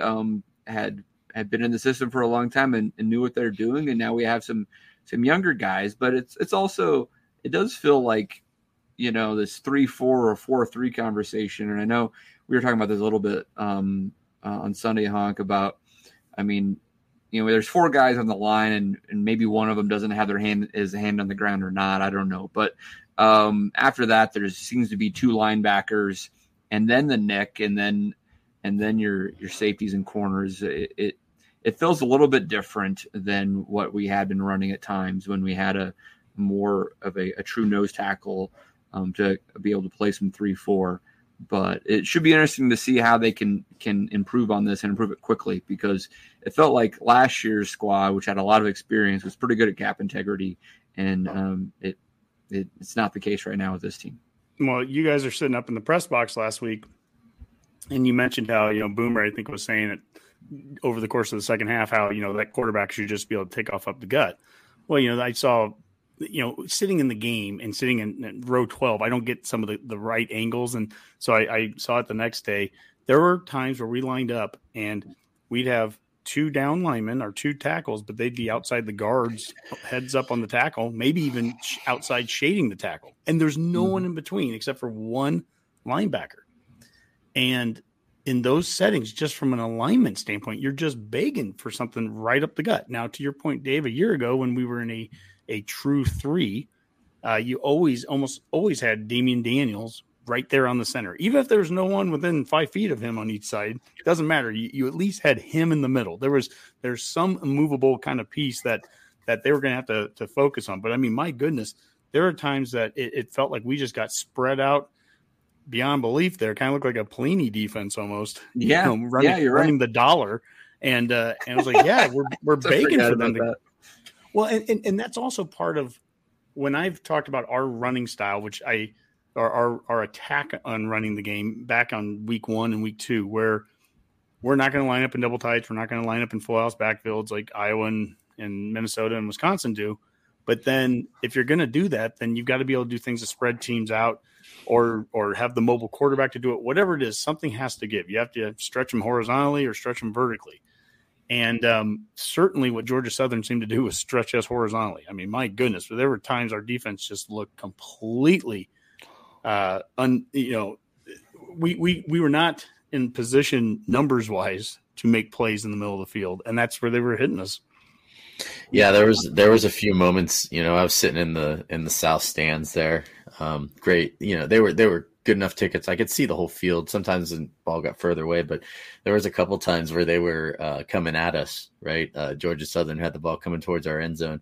had been in the system for a long time and knew what they're doing. And now we have some younger guys, but it's also, it does feel like, this 3-4 or 4-3 conversation. And I know we were talking about this a little bit on Sunday, Honk, about, there's four guys on the line and maybe one of them doesn't have his hand on the ground or not. I don't know. But after that, there seems to be two linebackers and then the nickel and then your safeties and corners. It feels a little bit different than what we had been running at times when we had a more of a true nose tackle to be able to play some 3-4, But it should be interesting to see how they can improve on this and improve it quickly, because it felt like last year's squad, which had a lot of experience, was pretty good at cap integrity, and it's not the case right now with this team. Well, you guys are sitting up in the press box last week, and you mentioned how, you know, Boomer, I think, was saying it over the course of the second half, how, you know, that quarterback should just be able to take off up the gut. Well, you know, I saw, you know, sitting in the game and sitting in row 12, I don't get some of the right angles. And so I saw it the next day. There were times where we lined up and we'd have two down linemen or two tackles, but they'd be outside the guards, heads up on the tackle, maybe even outside shading the tackle. And there's no one in between except for one linebacker. And in those settings, just from an alignment standpoint, you're just begging for something right up the gut. Now, to your point, Dave, a year ago when we were in a true three, you almost always had Damian Daniels right there on the center. Even if there was no one within 5 feet of him on each side, it doesn't matter. You at least had him in the middle. There's some immovable kind of piece that they were going to have to focus on. But, I mean, my goodness, there are times that it felt like we just got spread out beyond belief there. Kind of looked like a Pelini defense almost. Yeah, you know, running the dollar. And I was like, yeah, we're begging for them to that. Well, and that's also part of when I've talked about our running style, which our attack on running the game back on week one and week two, where we're not going to line up in double tights. We're not going to line up in full house backfields like Iowa and Minnesota and Wisconsin do. But then if you're going to do that, then you've got to be able to do things to spread teams out or have the mobile quarterback to do it. Whatever it is, something has to give. You have to stretch them horizontally or stretch them vertically. And certainly what Georgia Southern seemed to do was stretch us horizontally. I mean, my goodness, there were times our defense just looked completely we were not in position numbers-wise to make plays in the middle of the field, and that's where they were hitting us. Yeah, there was a few moments, you know, I was sitting in the south stands there. Great, you know, they were good enough tickets. I could see the whole field. Sometimes the ball got further away, but there was a couple times where they were coming at us, right? Georgia Southern had the ball coming towards our end zone,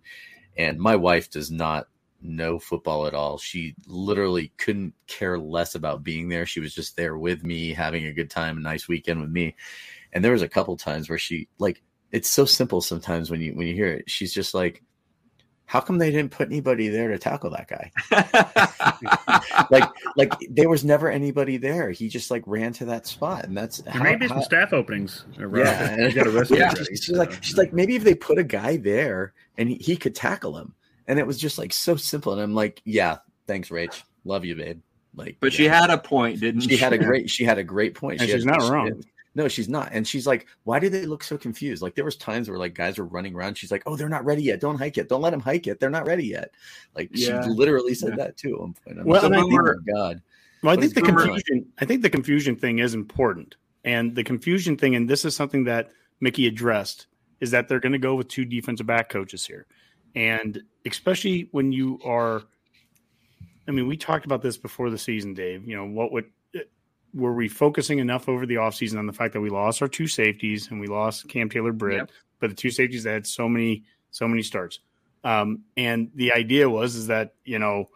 and my wife does not know football at all. She literally couldn't care less about being there. She was just there with me, having a good time, a nice weekend with me. And there was a couple times where she, like, it's so simple sometimes when you hear it. She's just like, how come they didn't put anybody there to tackle that guy? like there was never anybody there. He just like ran to that spot, and that's there may be some staff openings. Yeah, and she's like maybe if they put a guy there and he could tackle him, and it was just like so simple. And I'm like, yeah, thanks, Rach, love you, babe. Like, but yeah. She had a point, didn't she? She had a great point, and she's not wrong. No, she's not. And she's like, why do they look so confused? Like there was times where like guys were running around. She's like, oh, they're not ready yet. Don't hike it. Don't let them hike it. They're not ready yet. Like she literally said that too at one point. I think the confusion thing is important. And the confusion thing, and this is something that Mickey addressed, is that they're going to go with two defensive back coaches here. And especially when you are, I mean, we talked about this before the season, Dave, you know, were we focusing enough over the offseason on the fact that we lost our two safeties and we lost Cam Taylor-Britt, but the two safeties that had so many starts. And the idea was that, you know,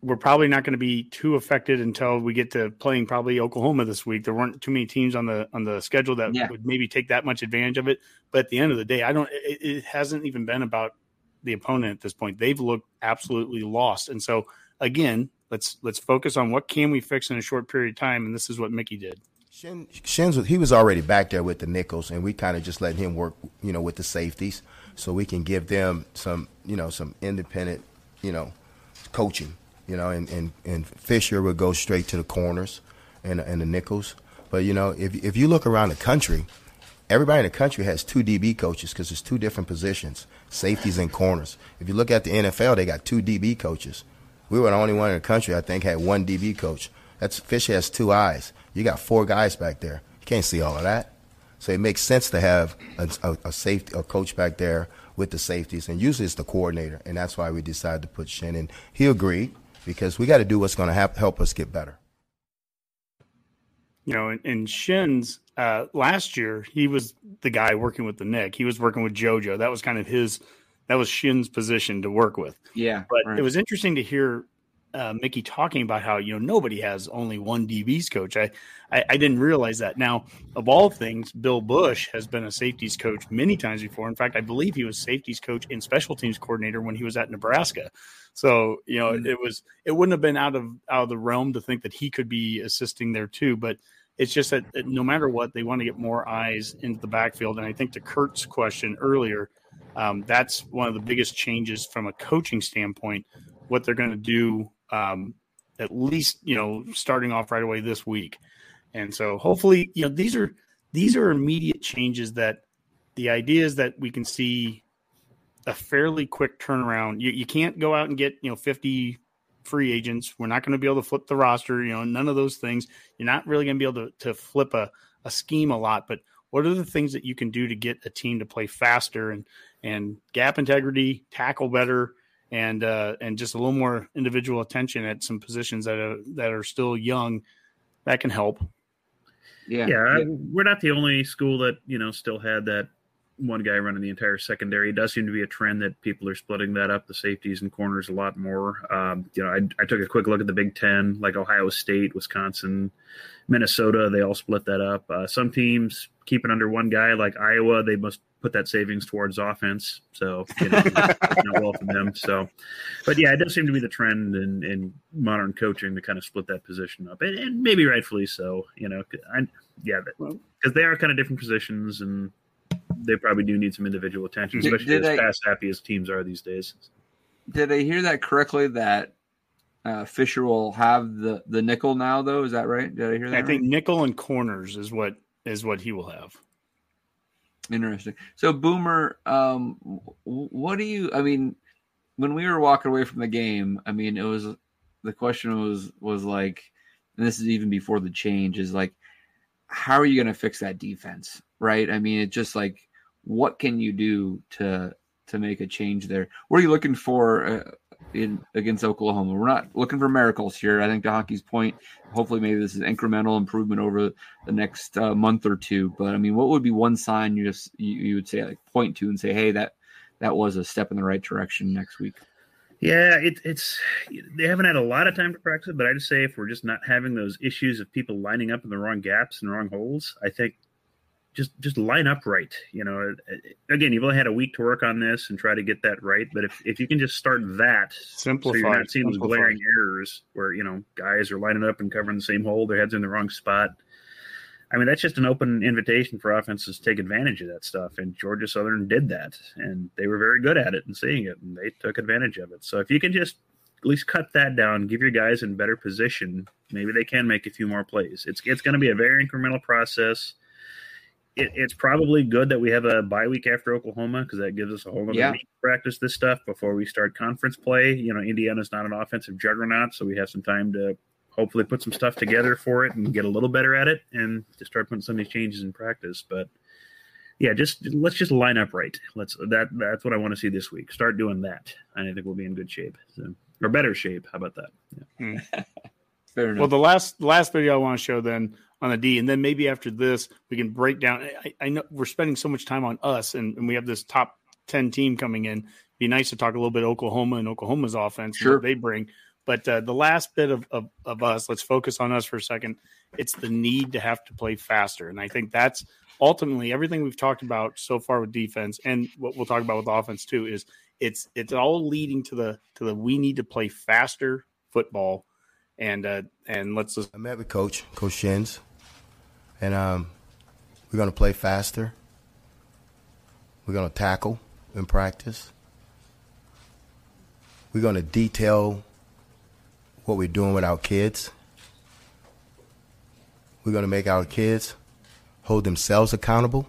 we're probably not going to be too affected until we get to playing probably Oklahoma this week. There weren't too many teams on the schedule that would maybe take that much advantage of it. But at the end of the day, it hasn't even been about the opponent at this point. They've looked absolutely lost. And so again, Let's focus on what can we fix in a short period of time, and this is what Mickey did. He was already back there with the nickels, and we kind of just let him work, you know, with the safeties, so we can give them some, you know, some independent, you know, coaching, you know, and Fisher would go straight to the corners and the nickels. But you know, if you look around the country, everybody in the country has two DB coaches because there's two different positions, safeties and corners. If you look at the NFL, they got two DB coaches. We were the only one in the country, I think, had one DB coach. Fish has two eyes. You got four guys back there. You can't see all of that. So it makes sense to have a coach back there with the safeties, and usually it's the coordinator, and that's why we decided to put Shin in. He agreed because we got to do what's going to help us get better. You know, in Shin's last year, he was the guy working with the Nick. He was working with JoJo. That was kind of his – that was Shin's position to work with. Yeah. But it was interesting to hear Mickey talking about how, you know, nobody has only one DB's coach. I didn't realize that. Now, of all things, Bill Bush has been a safeties coach many times before. In fact, I believe he was safeties coach and special teams coordinator when he was at Nebraska. So, you know, it wouldn't have been out of the realm to think that he could be assisting there too. But it's just that no matter what, they want to get more eyes into the backfield. And I think to Kurt's question earlier, that's one of the biggest changes from a coaching standpoint, what they're going to do, at least, you know, starting off right away this week. And so hopefully, you know, these are immediate changes that the idea is that we can see a fairly quick turnaround. You can't go out and get, you know, 50 free agents. We're not going to be able to flip the roster, you know, none of those things. You're not really going to be able to flip a scheme a lot, but what are the things that you can do to get a team to play faster and gap integrity, tackle better, and just a little more individual attention at some positions that are still young, that can help. Yeah. We're not the only school that, you know, still had that one guy running the entire secondary. It does seem to be a trend that people are splitting that up, the safeties and corners a lot more. You know, I took a quick look at the Big Ten, like Ohio State, Wisconsin, Minnesota. They all split that up. Some teams keep it under one guy, like Iowa. They must put that savings towards offense. So, you know, not well for them. So, but yeah, it does seem to be the trend in modern coaching to kind of split that position up, and maybe rightfully so, you know, because they are kind of different positions, and they probably do need some individual attention, especially as pass-happy as teams are these days. Did I hear that correctly, that Fisher will have the nickel now, though? Is that right? Did I hear that right? I think nickel and corners is what he will have. Interesting. So, Boomer, what do you – I mean, when we were walking away from the game, I mean, it was – the question was like – and this is even before the change – is like, how are you going to fix that defense, right? I mean, it's just like, what can you do to make a change there? What are you looking for against Oklahoma? We're not looking for miracles here. I think to Honky's point, hopefully maybe this is incremental improvement over the next month or two. But, I mean, what would be one sign you would say, like, point to and say, hey, that was a step in the right direction next week? Yeah, it's they haven't had a lot of time to practice it, but I just say if we're just not having those issues of people lining up in the wrong gaps and wrong holes, I think just line up right. You know, again, you've only had a week to work on this and try to get that right, but if you can just start that, simplify, so you're not seeing those glaring errors where, you know, guys are lining up and covering the same hole, their heads in the wrong spot. I mean, that's just an open invitation for offenses to take advantage of that stuff. And Georgia Southern did that, and they were very good at it and seeing it, and they took advantage of it. So if you can just at least cut that down, give your guys in better position, maybe they can make a few more plays. It's going to be a very incremental process. It's probably good that we have a bye week after Oklahoma, because that gives us a whole other week to practice this stuff before we start conference play. You know, Indiana's not an offensive juggernaut, so we have some time to hopefully put some stuff together for it and get a little better at it and to start putting some of these changes in practice. But yeah, let's just line up right. That's what I want to see this week. Start doing that. And I think we'll be in good shape, or better shape. How about that? Yeah. Fair enough. Well, the last video I want to show then on the D, and then maybe after this, we can break down. I know we're spending so much time on us, and we have this top 10 team coming in. It'd be nice to talk a little bit Oklahoma and Oklahoma's offense. Sure. What they bring. But the last bit of us, let's focus on us for a second. It's the need to have to play faster. And I think that's ultimately everything we've talked about so far with defense, and what we'll talk about with offense too, is it's all leading to the we need to play faster football. And let's listen. I met with Coach Shins, and we're going to play faster. We're going to tackle in practice. We're going to detail what we're doing with our kids. We're going to make our kids hold themselves accountable,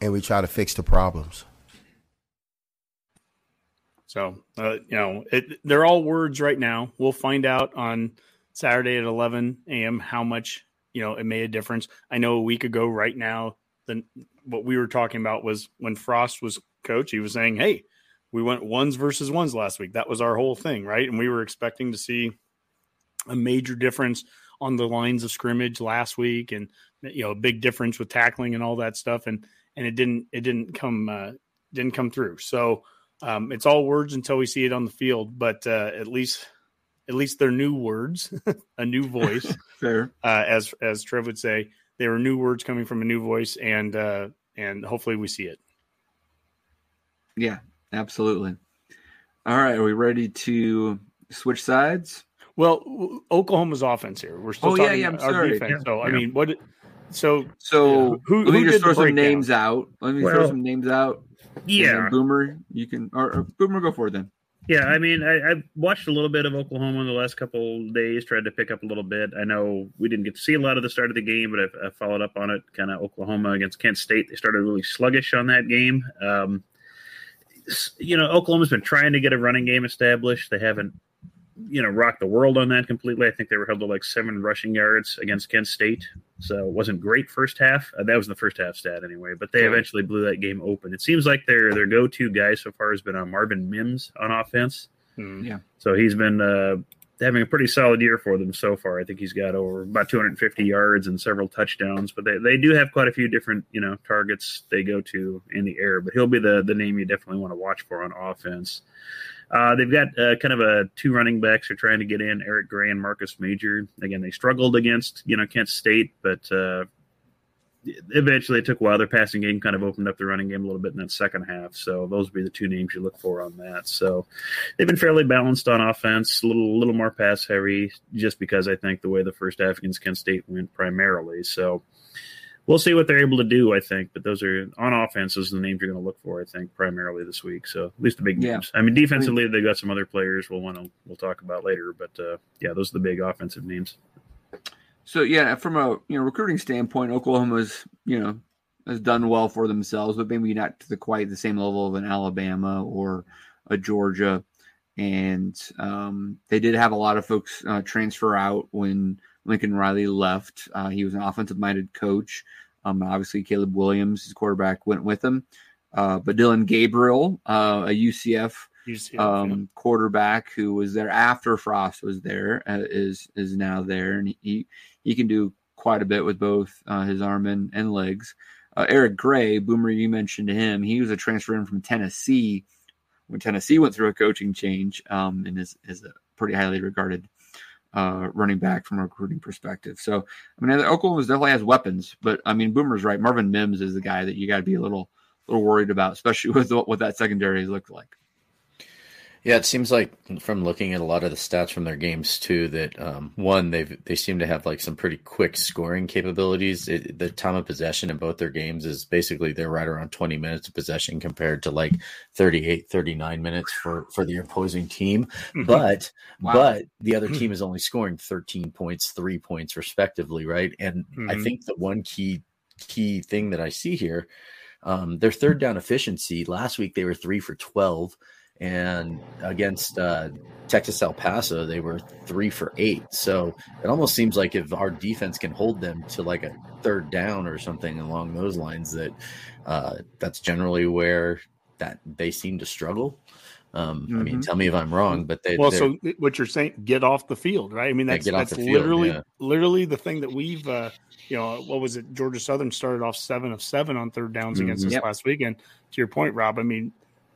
and we try to fix the problems. So, you know, they're all words right now. We'll find out on Saturday at 11 a.m. how much, you know, it made a difference. I know a week ago right now, what we were talking about was when Frost was coach, he was saying, hey, we went 1s versus 1s last week. That was our whole thing, right? And we were expecting to see a major difference on the lines of scrimmage last week, and, you know, a big difference with tackling and all that stuff. And it didn't come through. So It's all words until we see it on the field, but at least they're new words, a new voice. Fair. As Trev would say, they were new words coming from a new voice, and hopefully we see it. Yeah, absolutely. All right, are we ready to switch sides? Well, Oklahoma's offense here. We're still talking about our defense. Yeah. So, I mean, what? So who did throw some names out? Let me throw some names out. Yeah, Boomer, you can or Boomer, go for it then. Yeah, I mean, I watched a little bit of Oklahoma in the last couple of days, tried to pick up a little bit. I know we didn't get to see a lot of the start of the game, but I followed up on it. Kind of Oklahoma against Kent State, they started really sluggish on that game. You know, Oklahoma's been trying to get a running game established. They haven't, you know, rocked the world on that completely. I think they were held to like 7 rushing yards against Kent State. So it wasn't great first half. That was the first half stat anyway, but they eventually blew that game open. It seems like their go-to guy so far has been Marvin Mims on offense. Yeah. So he's been having a pretty solid year for them so far. I think he's got over about 250 yards and several touchdowns, but they do have quite a few different, you know, targets they go to in the air, but he'll be the name you definitely want to watch for on offense. They've got kind of a 2 running backs who are trying to get in, Eric Gray and Marcus Major. Again, they struggled against, you know, Kent State, but eventually it took a while. Their passing game kind of opened up the running game a little bit in that second half. So those would be the 2 names you look for on that. So they've been fairly balanced on offense, a little more pass heavy, just because I think the way the first half against Kent State went primarily. So we'll see what they're able to do, I think. But those are on offenses the names you're going to look for, I think, primarily this week. So at least the big names. I mean, defensively, they've got some other players we'll talk about later. But those are the big offensive names. So from a recruiting standpoint, Oklahoma's has done well for themselves, but maybe not to quite the same level of an Alabama or a Georgia. And they did have a lot of folks transfer out when Lincoln Riley left. He was an offensive-minded coach. Obviously, Caleb Williams, his quarterback, went with him. But Dylan Gabriel, a UCF quarterback who was there after Frost was there, is now there. And he can do quite a bit with both his arm and legs. Eric Gray, Boomer, you mentioned him. He was a transfer in from Tennessee when Tennessee went through a coaching change and is a pretty highly regarded running back from a recruiting perspective. So, I mean, Oklahoma definitely has weapons, but I mean, Boomer's right. Marvin Mims is the guy that you got to be a little worried about, especially with what that secondary has looked like. Yeah, it seems like from looking at a lot of the stats from their games too, that they seem to have like some pretty quick scoring capabilities. The time of possession in both their games is basically they're right around 20 minutes of possession compared to like 38, 39 minutes for the opposing team. But the other team is only scoring 13 points, 3 points respectively, right? And I think the one key thing that I see here, their third down efficiency, last week they were 3 for 12. And against Texas El Paso, they were 3 for 8. So it almost seems like if our defense can hold them to like a third down or something along those lines, that that's generally where that they seem to struggle. I mean, tell me if I'm wrong, but so what you're saying, get off the field, right? I mean, that's literally the thing that we've, what was it? Georgia Southern started off 7 of 7 on third downs against us last weekend. To your point, Rob, I mean,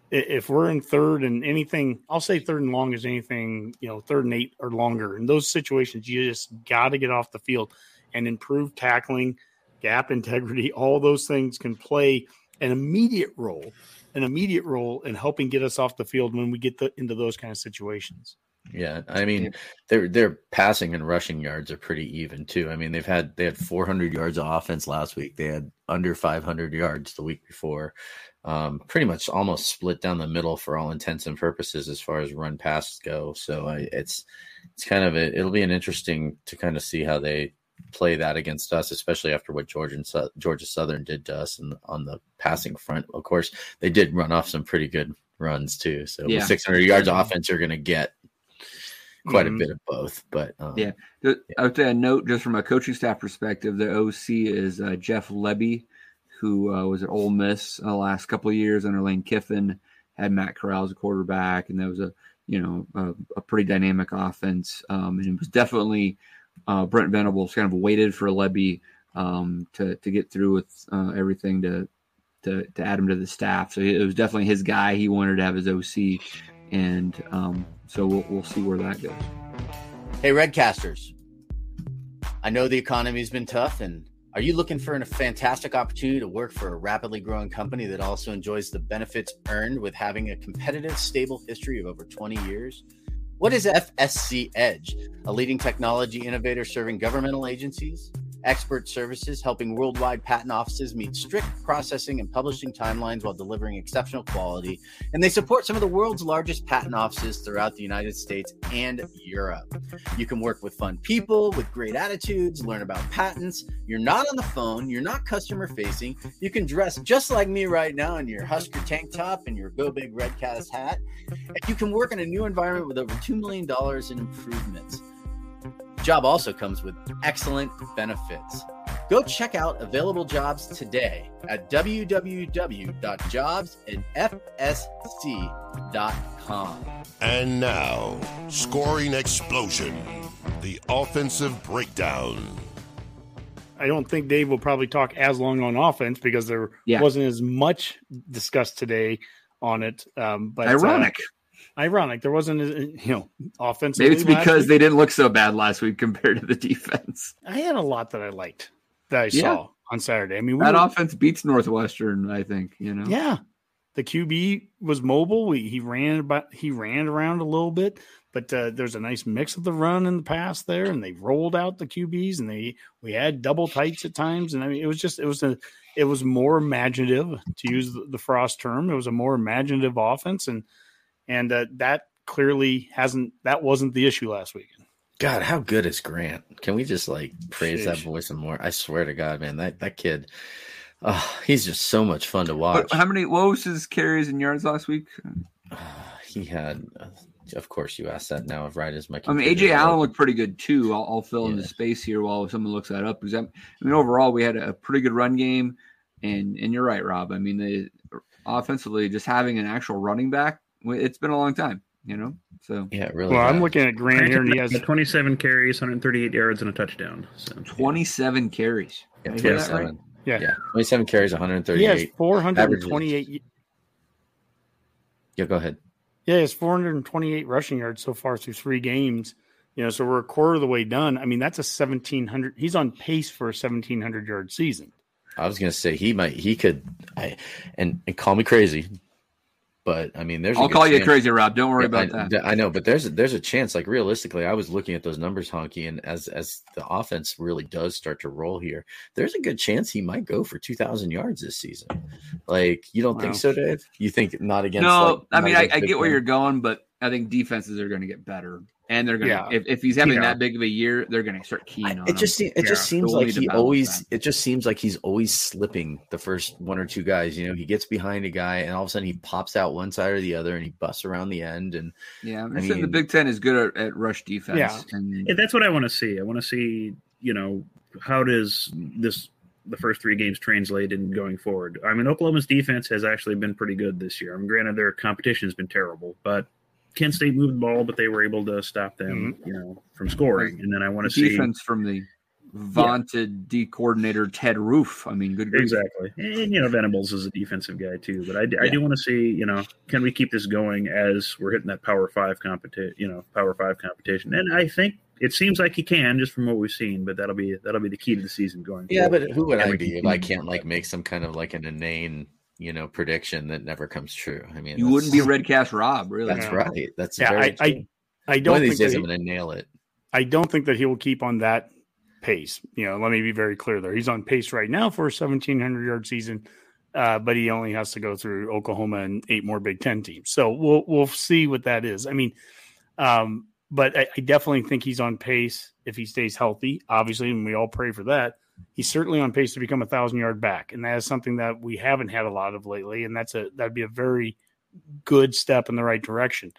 if we're in third and anything, I'll say third and long is anything, third and 8 or longer. In those situations, you just got to get off the field and improve tackling, gap integrity. All those things can play an immediate role in helping get us off the field when we get into those kind of situations. Yeah, I mean, their passing and rushing yards are pretty even too. I mean, they had 400 yards of offense last week. They had under 500 yards the week before. Pretty much almost split down the middle for all intents and purposes as far as run pass go. So it's kind of it'll be an interesting to kind of see how they play that against us, especially after what Georgia Southern did to us on the passing front. Of course, they did run off some pretty good runs too. So with 600 yards of offense, you're going to get quite a bit of both, but I would say a note just from a coaching staff perspective. The OC is Jeff Lebby, who was at Ole Miss the last couple of years under Lane Kiffin. Had Matt Corral as a quarterback, and that was a pretty dynamic offense. And it was definitely Brent Venables kind of waited for Lebby to get through with everything to to add him to the staff. So it was definitely his guy. He wanted to have his OC, and so we'll see where that goes. Hey, Redcasters, I know the economy's been tough, and are you looking for a fantastic opportunity to work for a rapidly growing company that also enjoys the benefits earned with having a competitive, stable history of over 20 years? What is FSC Edge? A leading technology innovator serving governmental agencies, expert services, helping worldwide patent offices meet strict processing and publishing timelines while delivering exceptional quality. And they support some of the world's largest patent offices throughout the United States and Europe. You can work with fun people with great attitudes, learn about patents. You're not on the phone. You're not customer facing. You can dress just like me right now in your Husker tank top and your Go Big Redcast hat. And you can work in a new environment with over $2 million in improvements. Job also comes with excellent benefits. Go check out available jobs today at www.jobs@fsc.com. And now, Scoring Explosion, the offensive breakdown. I don't think Dave will probably talk as long on offense because there wasn't as much discussed today on it. But ironic. Ironic. There wasn't, offensive. Maybe it's because they didn't look so bad last week compared to the defense. I had a lot that I liked that I saw on Saturday. I mean, that offense beats Northwestern, I think, Yeah. The QB was mobile. He ran around a little bit, but there's a nice mix of the run and the pass there, and they rolled out the QBs, and we had double tights at times, and I mean, it was more imaginative, to use the Frost term. It was a more imaginative offense, and that clearly wasn't the issue last weekend. God, how good is Grant? Can we just praise that boy some more? I swear to God, man, that kid, he's just so much fun to watch. What was his carries and yards last week? He had, of course you asked that now, right as my computer. I mean, AJ Allen looked pretty good too. I'll fill in the space here while someone looks that up. Because overall we had a pretty good run game, and you're right, Rob. I mean, offensively, just having an actual running back, it's been a long time, So yeah, really. Well, I'm looking at Grant here, and he has 27 carries, 138 yards, and a touchdown. So 27 carries. Yeah, 27. Right? Yeah, 27 carries, 138. He has 428. Yeah, go ahead. Yeah, it's 428 rushing yards so far through 3 games. So we're a quarter of the way done. I mean, that's a 1,700. He's on pace for a 1,700 yard season. I was going to say he could, and call me crazy. But I mean, I'll call you crazy, Rob. Don't worry about that. I know, but there's a chance. Like realistically, I was looking at those numbers, Honky, and as the offense really does start to roll here, there's a good chance he might go for 2,000 yards this season. Like, you don't think so, Dave? You think not against? No, I mean, I get where you're going, but I think defenses are going to get better, and they're going to if he's having that big of a year, they're going to start keying on it. It just seems like he's always slipping the first one or two guys. He gets behind a guy, and all of a sudden he pops out one side or the other, and he busts around the end. And I mean, the Big Ten is good at rush defense. Yeah. And that's what I want to see. I want to see how does the first 3 games translate in going forward. I mean, Oklahoma's defense has actually been pretty good this year. I mean, granted, their competition has been terrible, but Kent State moved the ball, but they were able to stop them, from scoring. And then I want to see defense from the vaunted D coordinator Ted Roof. I mean, good grief. Exactly. And Venables is a defensive guy too. But I do want to see, can we keep this going as we're hitting that Power Five competition? And I think it seems like he can, just from what we've seen. But that'll be the key to the season going forward. Yeah, but who would I be if I can't make some kind of an inane prediction that never comes true? I mean, you wouldn't be Redcast Rob, really. That's right. That's very true. I don't think that he's going to nail it. I don't think that he will keep on that pace. Let me be very clear there. He's on pace right now for a 1,700 yard season, but he only has to go through Oklahoma and 8 more Big Ten teams. So we'll see what that is. I mean, but I definitely think he's on pace if he stays healthy, obviously, and we all pray for that. He's certainly on pace to become a 1,000-yard back, and that is something that we haven't had a lot of lately, and that'd be a very good step in the right direction.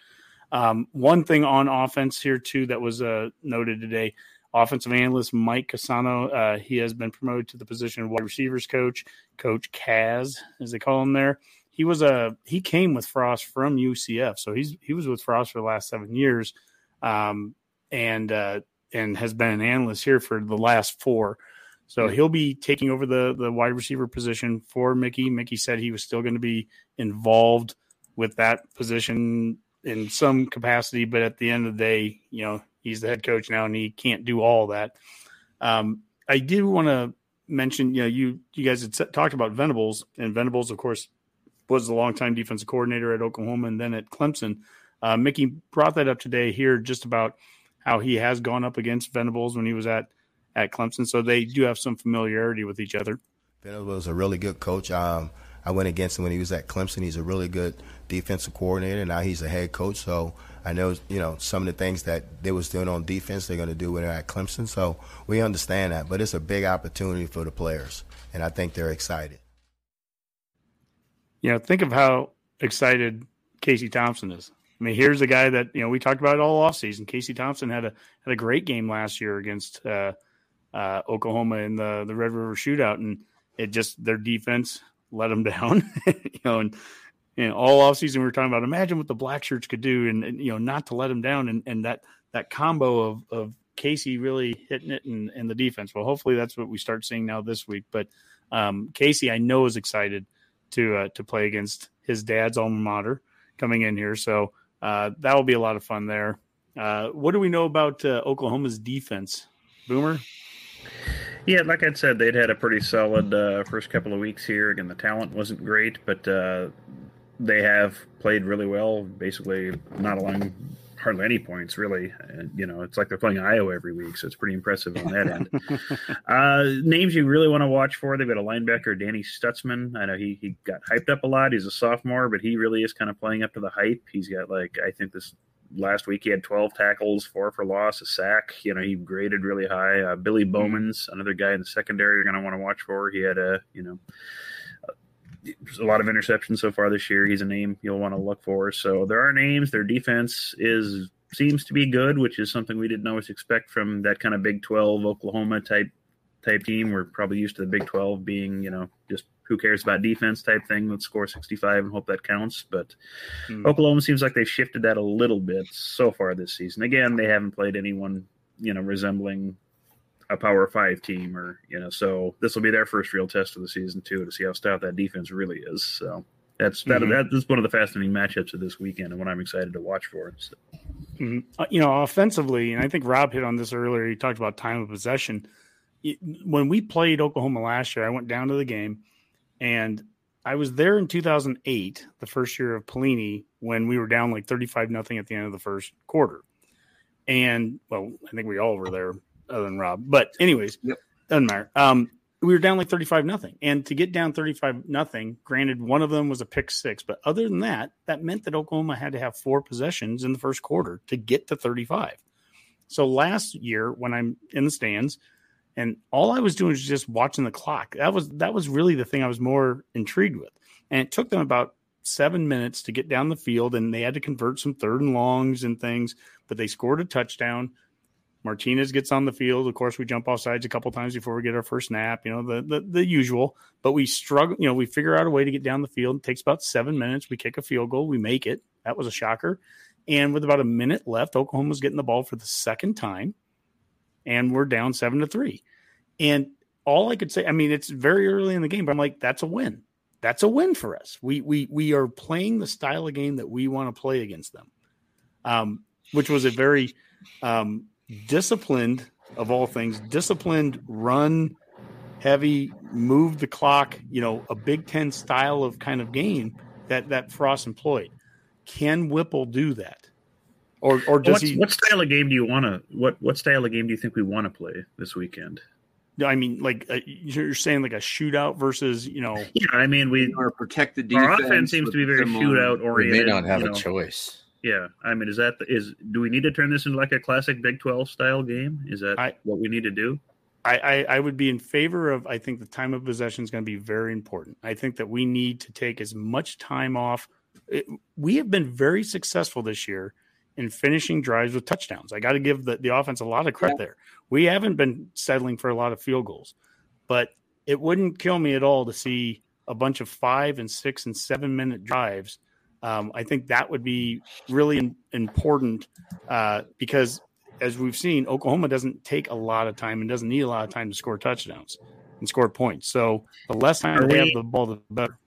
One thing on offense here, too, that was noted today, offensive analyst Mike Cassano, he has been promoted to the position of wide receivers coach, Coach Kaz, as they call him there. He came with Frost from UCF, so he was with Frost for the last 7 years, and has been an analyst here for the last 4. So he'll be taking over the wide receiver position for Mickey. Mickey said he was still going to be involved with that position in some capacity, but at the end of the day, you know, he's the head coach now and he can't do all that. I did want to mention, you know, you guys had talked about Venables, and Venables, of course, was the longtime defensive coordinator at Oklahoma and then at Clemson. Mickey brought that up today here just about how he has gone up against Venables when he was at Clemson. So they do have some familiarity with each other. Venables is a really good coach. I went against him when he was at Clemson. He's a really good defensive coordinator. Now he's a head coach. So I know, you know, some of the things that they was doing on defense, they're going to do when they're at Clemson. So we understand that. But it's a big opportunity for the players, and I think they're excited. You know, think of how excited Casey Thompson is. I mean, here's a guy that, you know, we talked about it all offseason. Casey Thompson had a great game last year against Oklahoma in the Red River Shootout, and it just their defense let them down. You know, and all offseason we were talking about, imagine what the black shirts could do, and you know, not to let them down, and that combo of Casey really hitting it and the defense. Well, hopefully that's what we start seeing now this week. But Casey, I know, is excited to play against his dad's alma mater coming in here. So that will be a lot of fun there. What do we know about Oklahoma's defense, Boomer? Yeah, like I said, they'd had a pretty solid first couple of weeks here. Again, the talent wasn't great, but they have played really well, basically not allowing hardly any points, really. And, you know, it's like they're playing Iowa every week, so it's pretty impressive on that end. Names you really want to watch for, they've got a linebacker, Danny Stutzman. I know he got hyped up a lot. He's a sophomore, but he really is kind of playing up to the hype. He's got, like, I think this last week he had 12 tackles, 4 for loss, a sack. You know, he graded really high. Billy Bowman's another guy in the secondary you're going to want to watch for. He had a, you know, a lot of interceptions so far this year. He's a name you'll want to look for. So there are names. Their defense seems to be good, which is something we didn't always expect from that kind of Big 12 Oklahoma type team. We're probably used to the Big 12 being, you know, just who cares about defense type thing. Let's score 65 and hope that counts. But Oklahoma seems like they've shifted that a little bit so far this season. Again, they haven't played anyone, you know, resembling a Power 5 team, or, you know, so this will be their first real test of the season too, to see how stout that defense really is. So that's one of the fascinating matchups of this weekend, and what I'm excited to watch for. So. You know, offensively, and I think Rob hit on this earlier, he talked about time of possession. When we played Oklahoma last year, I went down to the game, and I was there in 2008, the first year of Pelini, when we were down like 35-0 at the end of the first quarter. And, well, I think we all were there, other than Rob. But anyways, doesn't matter. We were down like 35-0. And to get down 35-0, granted, one of them was a pick six. But other than that, that meant that Oklahoma had to have 4 possessions in the first quarter to get to 35. So last year, when I'm in the stands, and all I was doing was just watching the clock. That was really the thing I was more intrigued with. And it took them about 7 minutes to get down the field, and they had to convert some 3rd and longs and things. But they scored a touchdown. Martinez gets on the field. Of course, we jump off sides a couple times before we get our first snap, you know, the usual. But we struggle, you know, we figure out a way to get down the field. It takes about 7 minutes. We kick a field goal. We make it. That was a shocker. And with about a minute left, Oklahoma's getting the ball for the second time, and we're down 7-3. And all I could say, I mean, it's very early in the game, but I'm like, that's a win. That's a win for us. We are playing the style of game that we want to play against them, which was a very disciplined, of all things, disciplined, run heavy, move the clock, you know, a Big Ten style of kind of game that Frost employed. Can Whipple do that? Or does he? What style of game do you want to? What style of game do you think we want to play this weekend? I mean, like you're saying, like a shootout versus, you know. Yeah, I mean, we are protected. Our offense seems to be very shootout oriented. We may not have a choice. Yeah, I mean, do we need to turn this into like a classic Big 12 style game? Is that what we need to do? I would be in favor of. I think the time of possession is going to be very important. I think that we need to take as much time off. We have been very successful this year in finishing drives with touchdowns. I got to give the offense a lot of credit there. We haven't been settling for a lot of field goals, but it wouldn't kill me at all to see a bunch of 5-, 6-, and 7-minute drives. I think that would be really important because as we've seen, Oklahoma doesn't take a lot of time and doesn't need a lot of time to score touchdowns and score points. So the less time they have the ball, the better.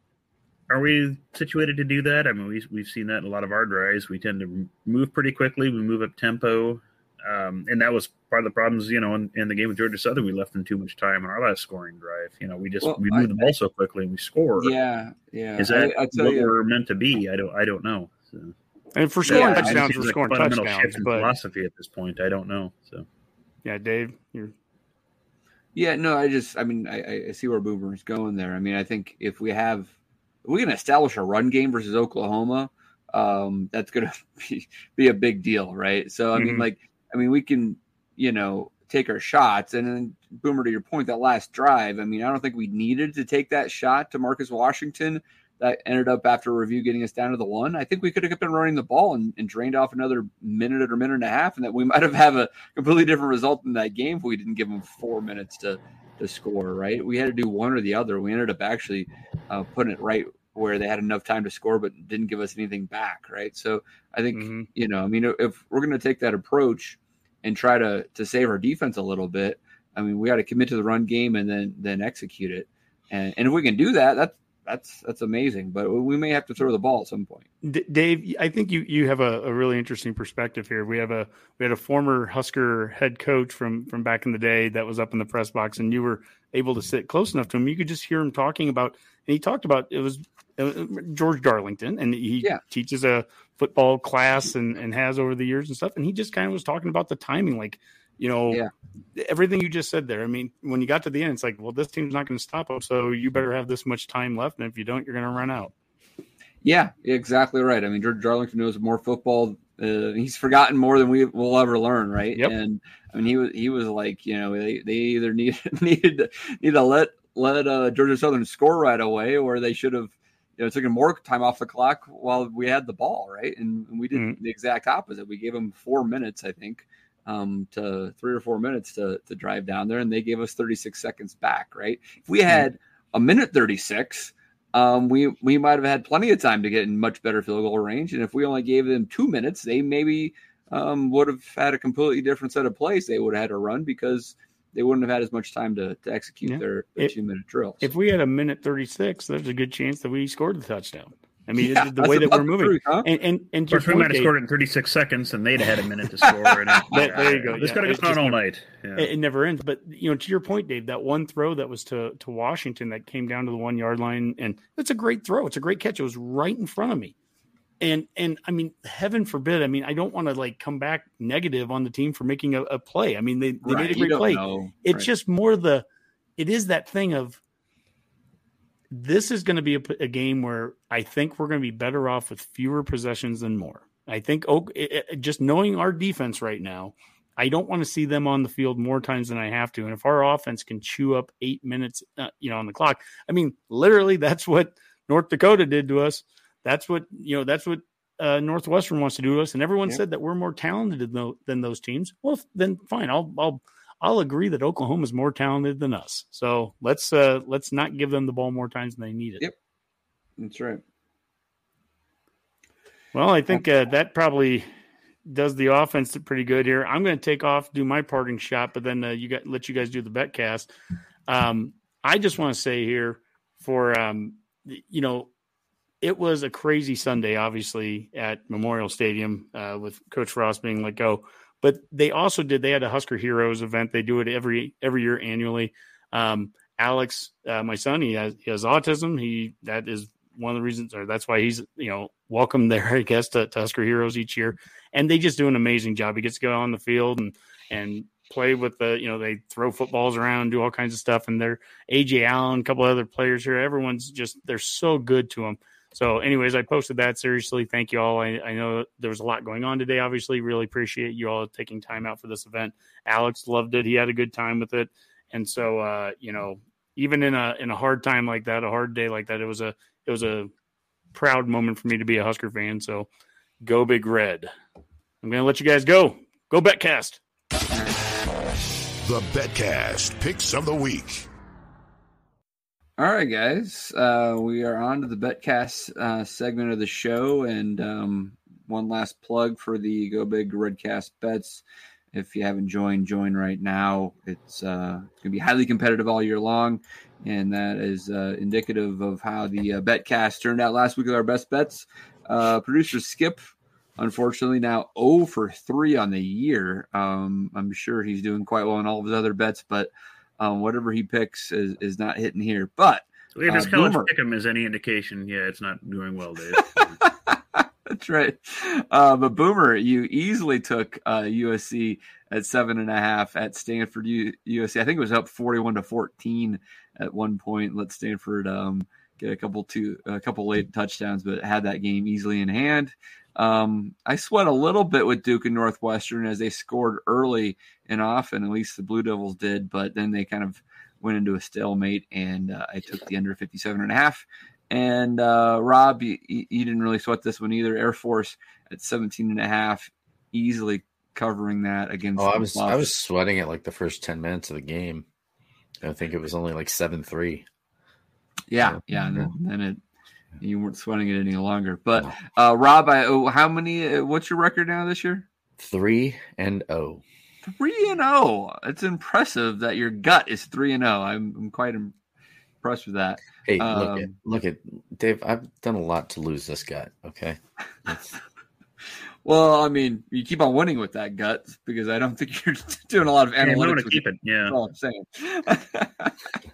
Are we situated to do that? I mean, we've seen that in a lot of our drives. We tend to move pretty quickly. We move up tempo. And that was part of the problems, you know, in the game with Georgia Southern, we left them too much time in our last scoring drive. You know, we move the ball so quickly and we score. Yeah. Is that what we're meant to be? I don't know. So. And for scoring touchdowns, we're scoring touchdowns. But philosophy at this point, I don't know. So, yeah, Dave, you're. Yeah, no, I see where Boomer's going there. I mean, I think if we can establish a run game versus Oklahoma, that's going to be a big deal, right? So, I mean, we can, you know, take our shots. And then, Boomer, to your point, that last drive, I mean, I don't think we needed to take that shot to Marcus Washington. That ended up, after review, getting us down to the 1. I think we could have been running the ball and drained off another minute and a half, and that we might have had a completely different result in that game if we didn't give them 4 minutes to score, right? We had to do one or the other. We ended up actually putting it right where they had enough time to score but didn't give us anything back, right? So I think, you know, I mean, if we're going to take that approach and try to save our defense a little bit, I mean, we got to commit to the run game and then execute it. And if we can do that, that's amazing, but we may have to throw the ball at some point. Dave, I think you have a really interesting perspective here. We had a former Husker head coach from back in the day that was up in the press box, and you were able to sit close enough to him. You could just hear him talking about, and he talked about it was George Darlington, and he teaches a football class and has over the years and stuff. And he just kind of was talking about the timing, like, you know, everything you just said there. I mean, when you got to the end, it's like, well, this team's not going to stop them, so you better have this much time left, and if you don't, you're going to run out. Yeah, exactly right. I mean, George Darlington knows more football. He's forgotten more than we will ever learn, right? Yep. And I mean, he was like, you know, they either need to let Georgia Southern score right away, or they should have, you know, taken more time off the clock while we had the ball, right? And we did the exact opposite. We gave them 4 minutes, I think. To 3 or 4 minutes to drive down there, and they gave us 36 seconds back, right? If we had a minute 36, we might have had plenty of time to get in much better field goal range. And if we only gave them 2 minutes, they maybe would have had a completely different set of plays. They would have had to run because they wouldn't have had as much time to execute their 2-minute drills. If we had a minute 36, there's a good chance that we scored the touchdown. I mean, the way that we're moving. Truth, huh? And just we might have scored it in 36 seconds, and they'd have had a minute to score. There you go. This could have gone on all night. Yeah. It never ends. But, you know, to your point, Dave, that one throw that was to Washington that came down to the 1-yard line, and it's a great throw. It's a great catch. It was right in front of me. And I mean, heaven forbid. I mean, I don't want to, like, come back negative on the team for making a play. I mean, they made a great play. It's just more it is that thing of, this is going to be a game where I think we're going to be better off with fewer possessions than more. I think just knowing our defense right now, I don't want to see them on the field more times than I have to. And if our offense can chew up 8 minutes, on the clock, I mean, literally that's what North Dakota did to us. That's what Northwestern wants to do to us. And everyone said that we're more talented than those teams. Well, then fine. I'll agree that Oklahoma's more talented than us. So let's not give them the ball more times than they need it. Yep, that's right. Well, I think that probably does the offense pretty good here. I'm going to take off, do my parting shot, but then let you guys do the betcast. I just want to say here for, you know, it was a crazy Sunday, obviously, at Memorial Stadium with Coach Frost being let go. But they also had a Husker Heroes event. They do it every year annually. Alex, my son, he has autism. That is one of the reasons, or that's why he's, you know, welcome there, I guess, to Husker Heroes each year. And they just do an amazing job. He gets to go on the field and play with they throw footballs around, do all kinds of stuff. And they're AJ Allen, a couple other players here. Everyone's just, they're so good to them. So anyways, I posted that. Seriously, thank you all. I know there was a lot going on today, obviously. Really appreciate you all taking time out for this event. Alex loved it. He had a good time with it. And so, you know, even in a hard time like that, a hard day like that, it was a proud moment for me to be a Husker fan. So go Big Red. I'm going to let you guys go. Go Betcast. The Betcast Picks of the Week. All right, guys, we are on to the Betcast segment of the show. And one last plug for the Go Big Redcast bets. If you haven't joined, join right now. It's going to be highly competitive all year long, and that is indicative of how the BetCast turned out last week with our best bets. Producer Skip, unfortunately, now 0 for 3 on the year. I'm sure he's doing quite well in all of his other bets, but whatever he picks is not hitting here. But if his college pick'em is any indication, yeah, it's not doing well, Dave. That's right. But Boomer, you easily took USC at 7.5 at Stanford. USC, I think it was up 41-14 at one point. Let Stanford get a couple late touchdowns, but had that game easily in hand. I sweat a little bit with Duke and Northwestern as they scored early and often, at least the Blue Devils did, but then they kind of went into a stalemate, and I took the under 57.5. And Rob, you didn't really sweat this one either. Air Force at 17.5, easily covering that against. Oh, I was sweating it like the first 10 minutes of the game. I think it was only like 7-3. Yeah, so, yeah. You weren't sweating it any longer. But no. Rob, what's your record now this year? 3-0. 3-0. It's impressive that your gut is 3-0. I'm quite impressed with that. Hey, look at Dave. I've done a lot to lose this gut. Okay. Well, I mean, you keep on winning with that gut because I don't think you're doing a lot of analytics. I want to keep it. Yeah. That's all I'm saying.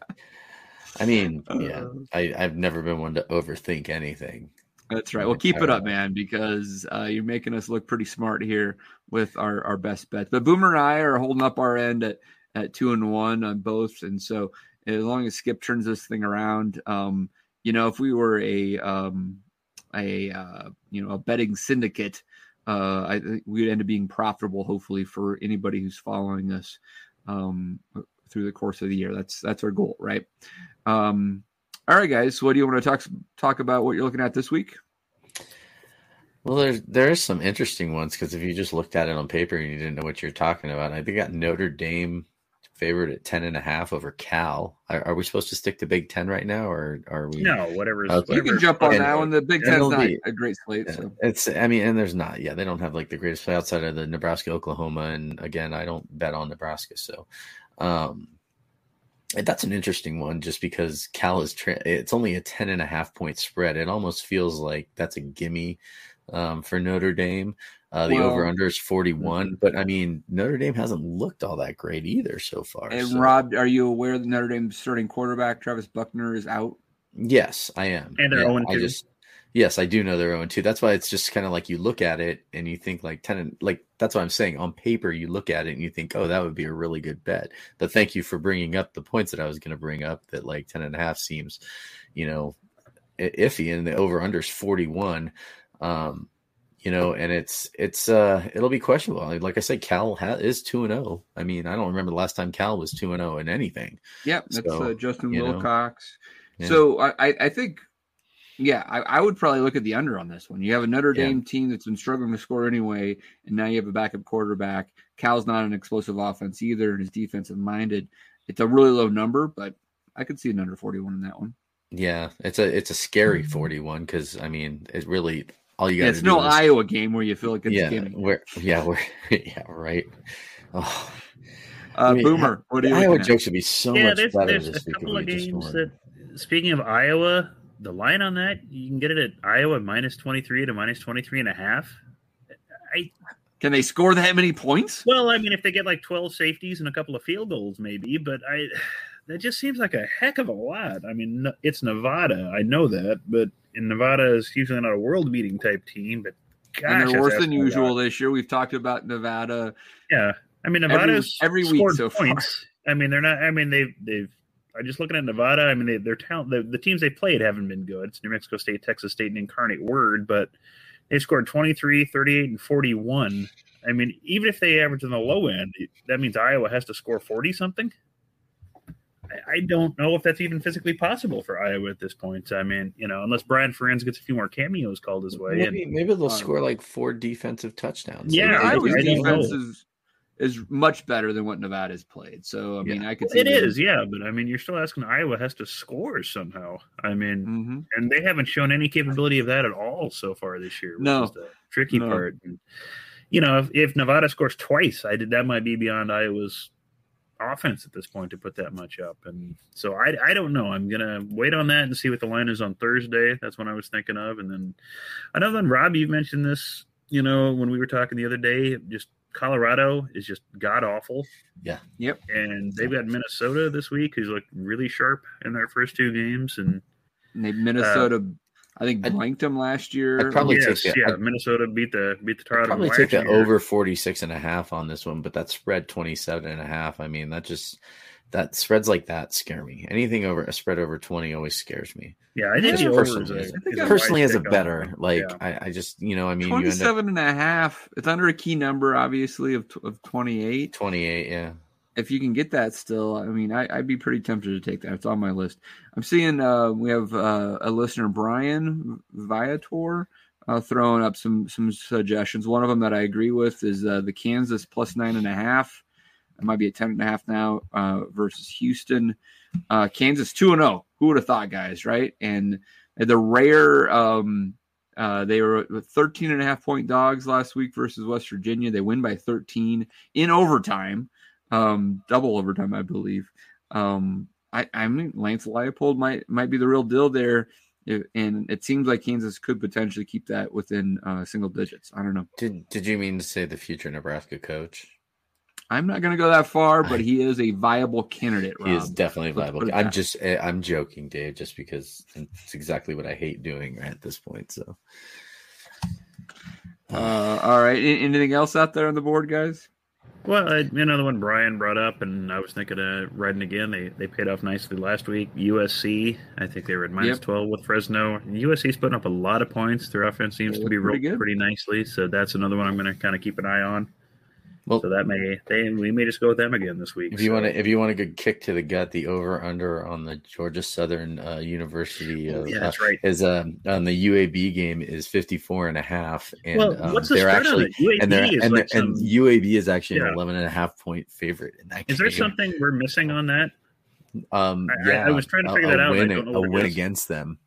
I mean, yeah, I've never been one to overthink anything. That's right. Well, keep it up, man, because you're making us look pretty smart here with our best bets. But Boomer and I are holding up our end at 2-1 on both, and so as long as Skip turns this thing around, if we were a betting syndicate, I think we'd end up being profitable, hopefully, for anybody who's following us through the course of the year. That's our goal, right? All right, guys. What do you want to talk about? What you're looking at this week? Well, there's some interesting ones because if you just looked at it on paper and you didn't know what you're talking about, I think I got Notre Dame favored at 10.5 over Cal. Are we supposed to stick to Big Ten right now, or are we? No, whatever. You can jump on that one. The Big Ten's not a great slate. Yeah, so. There's not. Yeah, they don't have like the greatest play outside of the Nebraska, Oklahoma, and again, I don't bet on Nebraska, so that's an interesting one. Just because Cal is, it's only a 10.5 point spread. It almost feels like that's a gimme for Notre Dame. The over-under is 41, but I mean, Notre Dame hasn't looked all that great either so far. And so. Rob, are you aware that Notre Dame's starting quarterback, Travis Buckner, is out? Yes, I am. And they're 0-2. Yes, I do know they're 0-2. That's why it's just kind of like you look at it and you think like 10, like that's what I'm saying. On paper, you look at it and you think, oh, that would be a really good bet. But thank you for bringing up the points that I was going to bring up that like 10.5 seems, iffy, and the over-under is 41. And it's it'll be questionable. Like I said, Cal is 2-0. I mean, I don't remember the last time Cal was 2-0 in anything. Yeah, that's Justin Wilcox. Yeah. So I think, yeah, I would probably look at the under on this one. You have a Notre Dame team that's been struggling to score anyway, and now you have a backup quarterback. Cal's not an explosive offense either, and is defensive minded. It's a really low number, but I could see an under 41 in that one. Yeah, it's a scary 41 because I mean, it really. All you got it's no Iowa game where you feel like it's a game. Right. Oh. Boomer, what do you Iowa jokes would be so much better this week. There's a couple of games that, speaking of Iowa, the line on that, you can get it at Iowa -23 to -23.5. Can they score that many points? Well, I mean, if they get like 12 safeties and a couple of field goals maybe, but that just seems like a heck of a lot. I mean, it's Nevada. I know that, but and Nevada is usually not a world-beating type team, but gosh, and they're worse than usual this year. We've talked about Nevada. Yeah, I mean, Nevada's every week so points. Far. I mean, they're not. I mean, they've. I'm just looking at Nevada. I mean, their talent. The teams they played haven't been good. It's New Mexico State, Texas State, and Incarnate Word, but they scored 23, 38, and 41. I mean, even if they average in the low end, that means Iowa has to score 40 something. I don't know if that's even physically possible for Iowa at this point. I mean, unless Brian Ferenz gets a few more cameos called his way. Maybe they'll score like 4 defensive touchdowns. Yeah, Iowa's defense is much better than what Nevada's played. So, I mean, I could see it is, yeah. But, I mean, you're still asking Iowa has to score somehow. I mean, and they haven't shown any capability of that at all so far this year, which is the tricky part. And, you know, if Nevada scores twice, that might be beyond Iowa's offense at this point to put that much up. And so I don't know. I'm going to wait on that and see what the line is on Thursday. That's what I was thinking of. And then another one, Rob, you mentioned this, you know, when we were talking the other day, just Colorado is just god-awful. Yeah. Yep. And they've got Minnesota this week, who's looked really sharp in their first two games. And they Minnesota I think blanked them last year. Minnesota beat the Tar Heels. Probably take that over 46.5 on this one, but that spread 27.5. I mean, that spreads like that scare me. Anything over a spread over 20 always scares me. Yeah, I think personally as a better, like yeah. I just, you know, I mean, 27.5. It's under a key number, obviously of 28. 28, yeah. If you can get that still, I mean, I'd be pretty tempted to take that. It's on my list. I'm seeing we have a listener, Brian Viator, throwing up some suggestions. One of them that I agree with is the Kansas plus 9.5. It might be at 10.5 now versus Houston. Kansas 2-0. Who would have thought, guys, right? And the rare they were 13.5 point dogs last week versus West Virginia. They win by 13 in overtime. Double overtime, I believe. I mean, Lance Leipold might be the real deal there, and it seems like Kansas could potentially keep that within single digits. I don't know. Did you mean to say the future Nebraska coach? I'm not going to go that far, but he is a viable candidate, Rob. He is definitely viable. I'm joking, Dave, just because it's exactly what I hate doing right at this point. So, all right. Anything else out there on the board, guys? Well, another one Brian brought up, and I was thinking of riding again. They paid off nicely last week. USC, I think they were at minus 12 with Fresno. USC's putting up a lot of points. Their offense seems to be rolled pretty nicely, so that's another one I'm going to kind of keep an eye on. Well, so that we may just go with them again this week. If you want a good kick to the gut, the over/under on the Georgia Southern University on the UAB game is 54.5, and UAB is actually an 11.5 point favorite in that game. Is there something we're missing on that? I was trying to figure that out. A win against them.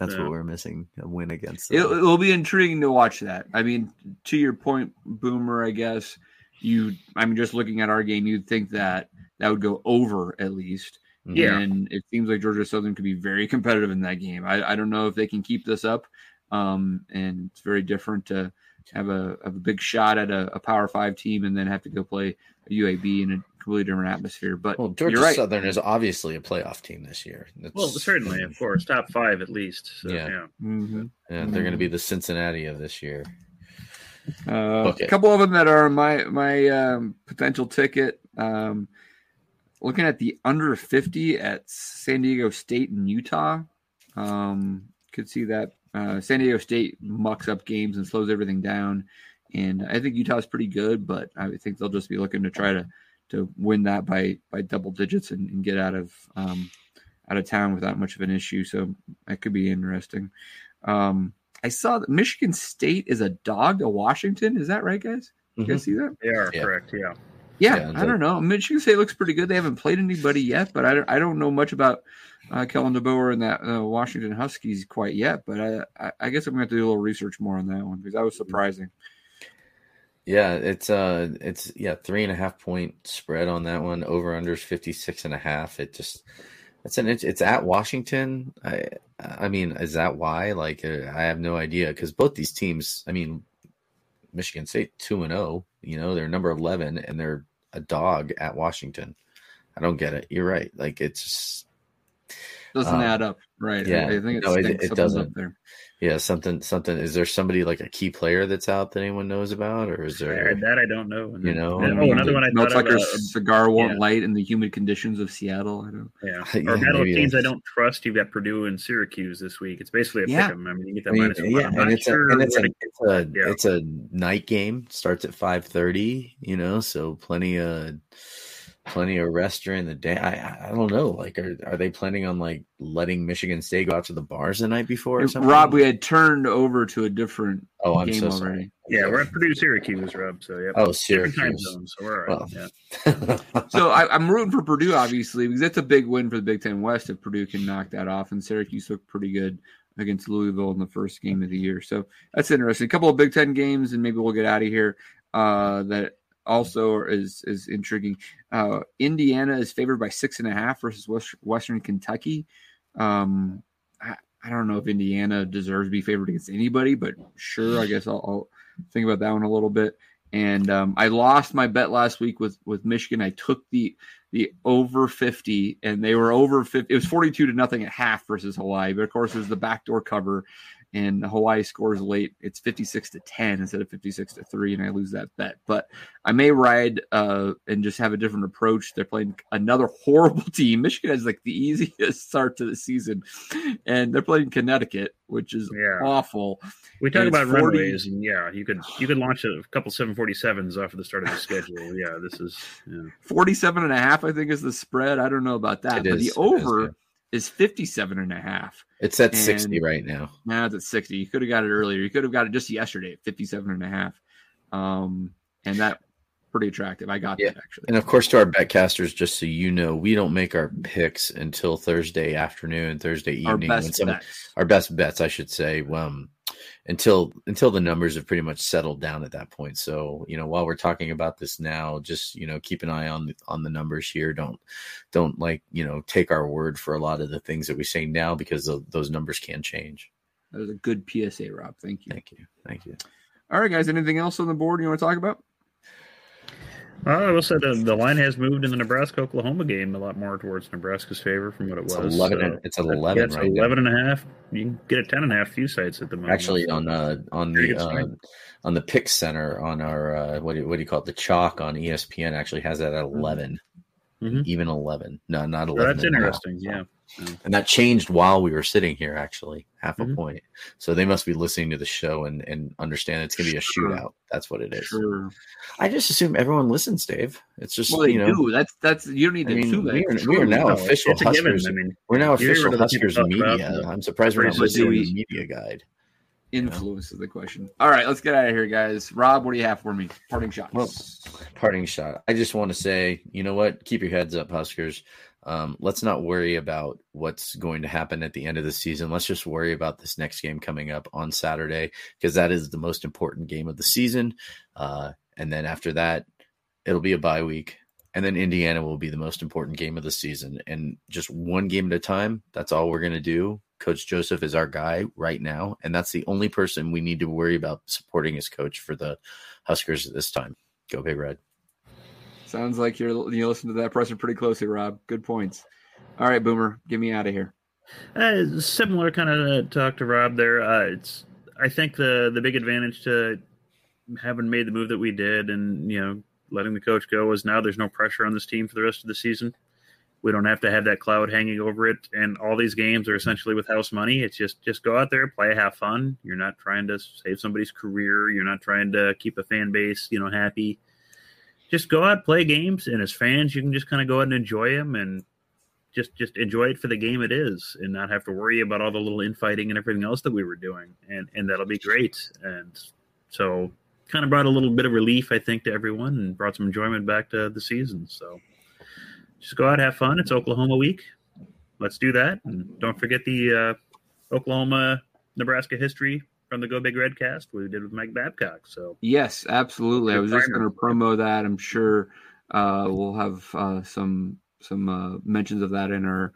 That's what we're missing, a win against them. It'll be intriguing to watch that. I mean, to your point, Boomer, I guess, just looking at our game, you'd think that would go over at least. Yeah. And it seems like Georgia Southern could be very competitive in that game. I don't know if they can keep this up. And it's very different to have a big shot at a Power 5 team and then have to go play a UAB in a completely different atmosphere. But Georgia Southern is obviously a playoff team this year. Certainly, of course, top 5 at least. So, yeah. Mm-hmm. They're going to be the Cincinnati of this year. A couple of them that are my potential ticket. Looking at the under 50 at San Diego State and Utah. Could see that. San Diego State mucks up games and slows everything down. And I think Utah's pretty good, but I think they'll just be looking to try to win that by double digits and get out of town without much of an issue. So that could be interesting. I saw that Michigan State is a dog to Washington. Is that right, guys? You guys see that? They are correct. Yeah. Yeah, I don't know. Michigan State looks pretty good. They haven't played anybody yet, but I don't know much about Kellen DeBoer and that Washington Huskies quite yet. But I guess I'm going to have to do a little research more on that one because that was surprising. Yeah, it's 3.5 point spread on that one. Over under is 56.5. It's at Washington. I mean, is that why? Like, I have no idea because both these teams. I mean, Michigan State 2-0. You know, they're number 11 and they're a dog at Washington. I don't get it. You're right. Like it's doesn't add up, right? Yeah, I think it doesn't. Up there. Yeah, something. Is there somebody like a key player that's out that anyone knows about, or is there that I don't know? You know, another one I thought about. It's like a cigar won't light in the humid conditions of Seattle. I don't. Yeah, or battle of teams I don't trust. You've got Purdue and Syracuse this week. It's basically a pick 'em. I mean, you get that -1. Yeah, and it's a night game. Starts at 5:30. You know, so plenty of rest during the day. I don't know. Like, are they planning on like letting Michigan State go out to the bars the night before or something? Rob, we had turned over to a different game already. Sorry. Yeah, we're at Purdue Syracuse, Rob. So yeah. Oh, Syracuse. Different time zone, so we're all right. Well. Yeah. So I'm rooting for Purdue, obviously, because that's a big win for the Big Ten West if Purdue can knock that off. And Syracuse looked pretty good against Louisville in the first game of the year. So that's interesting. A couple of Big Ten games, and maybe we'll get out of here. That also is intriguing. Indiana is favored by 6.5 versus Western Kentucky. I don't know if Indiana deserves to be favored against anybody, but sure, I guess I'll think about that one a little bit. And I lost my bet last week with Michigan. I took the over 50, and they were over 50. It was 42-0 at half versus Hawaii. But, of course, it was the backdoor cover, and Hawaii scores late. It's 56-10 instead of 56-3, and I lose that bet. But I may ride and just have a different approach. They're playing another horrible team. Michigan has, like, the easiest start to the season, and they're playing Connecticut, which is awful. We talk about runways, and you could launch a couple 747s off of the start of the schedule. Yeah, this is 47.5, I think, is the spread. I don't know about that, but the over is 57.5. It's at 60 right now. Now it's at 60. You could have got it earlier. You could have got it just yesterday at 57.5, and that's pretty attractive. I got that, actually. And, of course, to our betcasters, just so you know, we don't make our picks until Thursday afternoon, Thursday evening. Our best bets, I should say, until the numbers have pretty much settled down at that point. So, while we're talking about this now, just, keep an eye on the numbers here. Don't take our word for a lot of the things that we say now, because those numbers can change. That was a good PSA, Rob. Thank you. Thank you. All right, guys. Anything else on the board you want to talk about? I will say the line has moved in the Nebraska-Oklahoma game a lot more towards Nebraska's favor from what it was. It's 11.5. You can get a 10.5 few sites at the moment. Actually, on the Pick Center on our what do you call it? The chalk on ESPN actually has that at 11. Mm-hmm. Even 11. No, not 11. That's interesting. Half. Yeah, and that changed while we were sitting here. Actually, half a point. So they must be listening to the show and understand it's going to be a shootout. That's what it is. Sure. I just assume everyone listens, Dave. It's just do. That's you don't need to do that. We are now official Huskers. We're now official Huskers media. I'm surprised we're not listening to the media guide. Influence is the question. All right, let's get out of here, guys. Rob, what do you have for me? Parting shots. Well, parting shot. I just want to say, you know what? Keep your heads up, Huskers. Let's not worry about what's going to happen at the end of the season. Let's just worry about this next game coming up on Saturday, because that is the most important game of the season. And then after that, it'll be a bye week. And then Indiana will be the most important game of the season. And just one game at a time, that's all we're going to do. Coach Joseph is our guy right now, and that's the only person we need to worry about supporting as coach for the Huskers at this time. Go Big Red. Sounds like you listen to that presser pretty closely, Rob. Good points. All right, Boomer, get me out of here. Similar kind of talk to Rob there. I think the big advantage to having made the move that we did and letting the coach go is now there's no pressure on this team for the rest of the season. We don't have to have that cloud hanging over it. And all these games are essentially with house money. It's just go out there, play, have fun. You're not trying to save somebody's career. You're not trying to keep a fan base, happy. Just go out, play games. And as fans, you can just kind of go out and enjoy them and just enjoy it for the game it is and not have to worry about all the little infighting and everything else that we were doing. And that'll be great. And so kind of brought a little bit of relief, I think, to everyone and brought some enjoyment back to the season. So just go out, have fun. It's Oklahoma week. Let's do that. And don't forget the Oklahoma-Nebraska history from the Go Big Redcast we did with Mike Babcock. So yes, absolutely. I was just going to promo that. I'm sure we'll have some mentions of that in our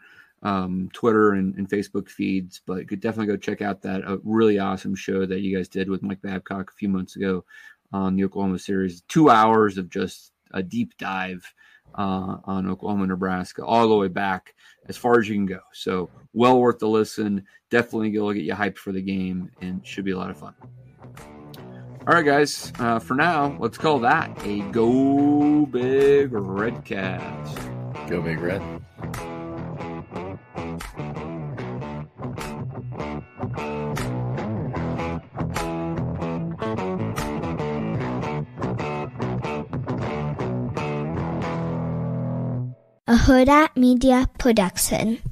Twitter and Facebook feeds. But definitely go check out that really awesome show that you guys did with Mike Babcock a few months ago on the Oklahoma series. 2 hours of just a deep dive on Oklahoma, Nebraska, all the way back as far as you can go. So well worth the listen. Definitely going to get you hyped for the game and should be a lot of fun. All right, guys, for now, let's call that a Go Big Redcast. Go Big Red. A Huda Media Production.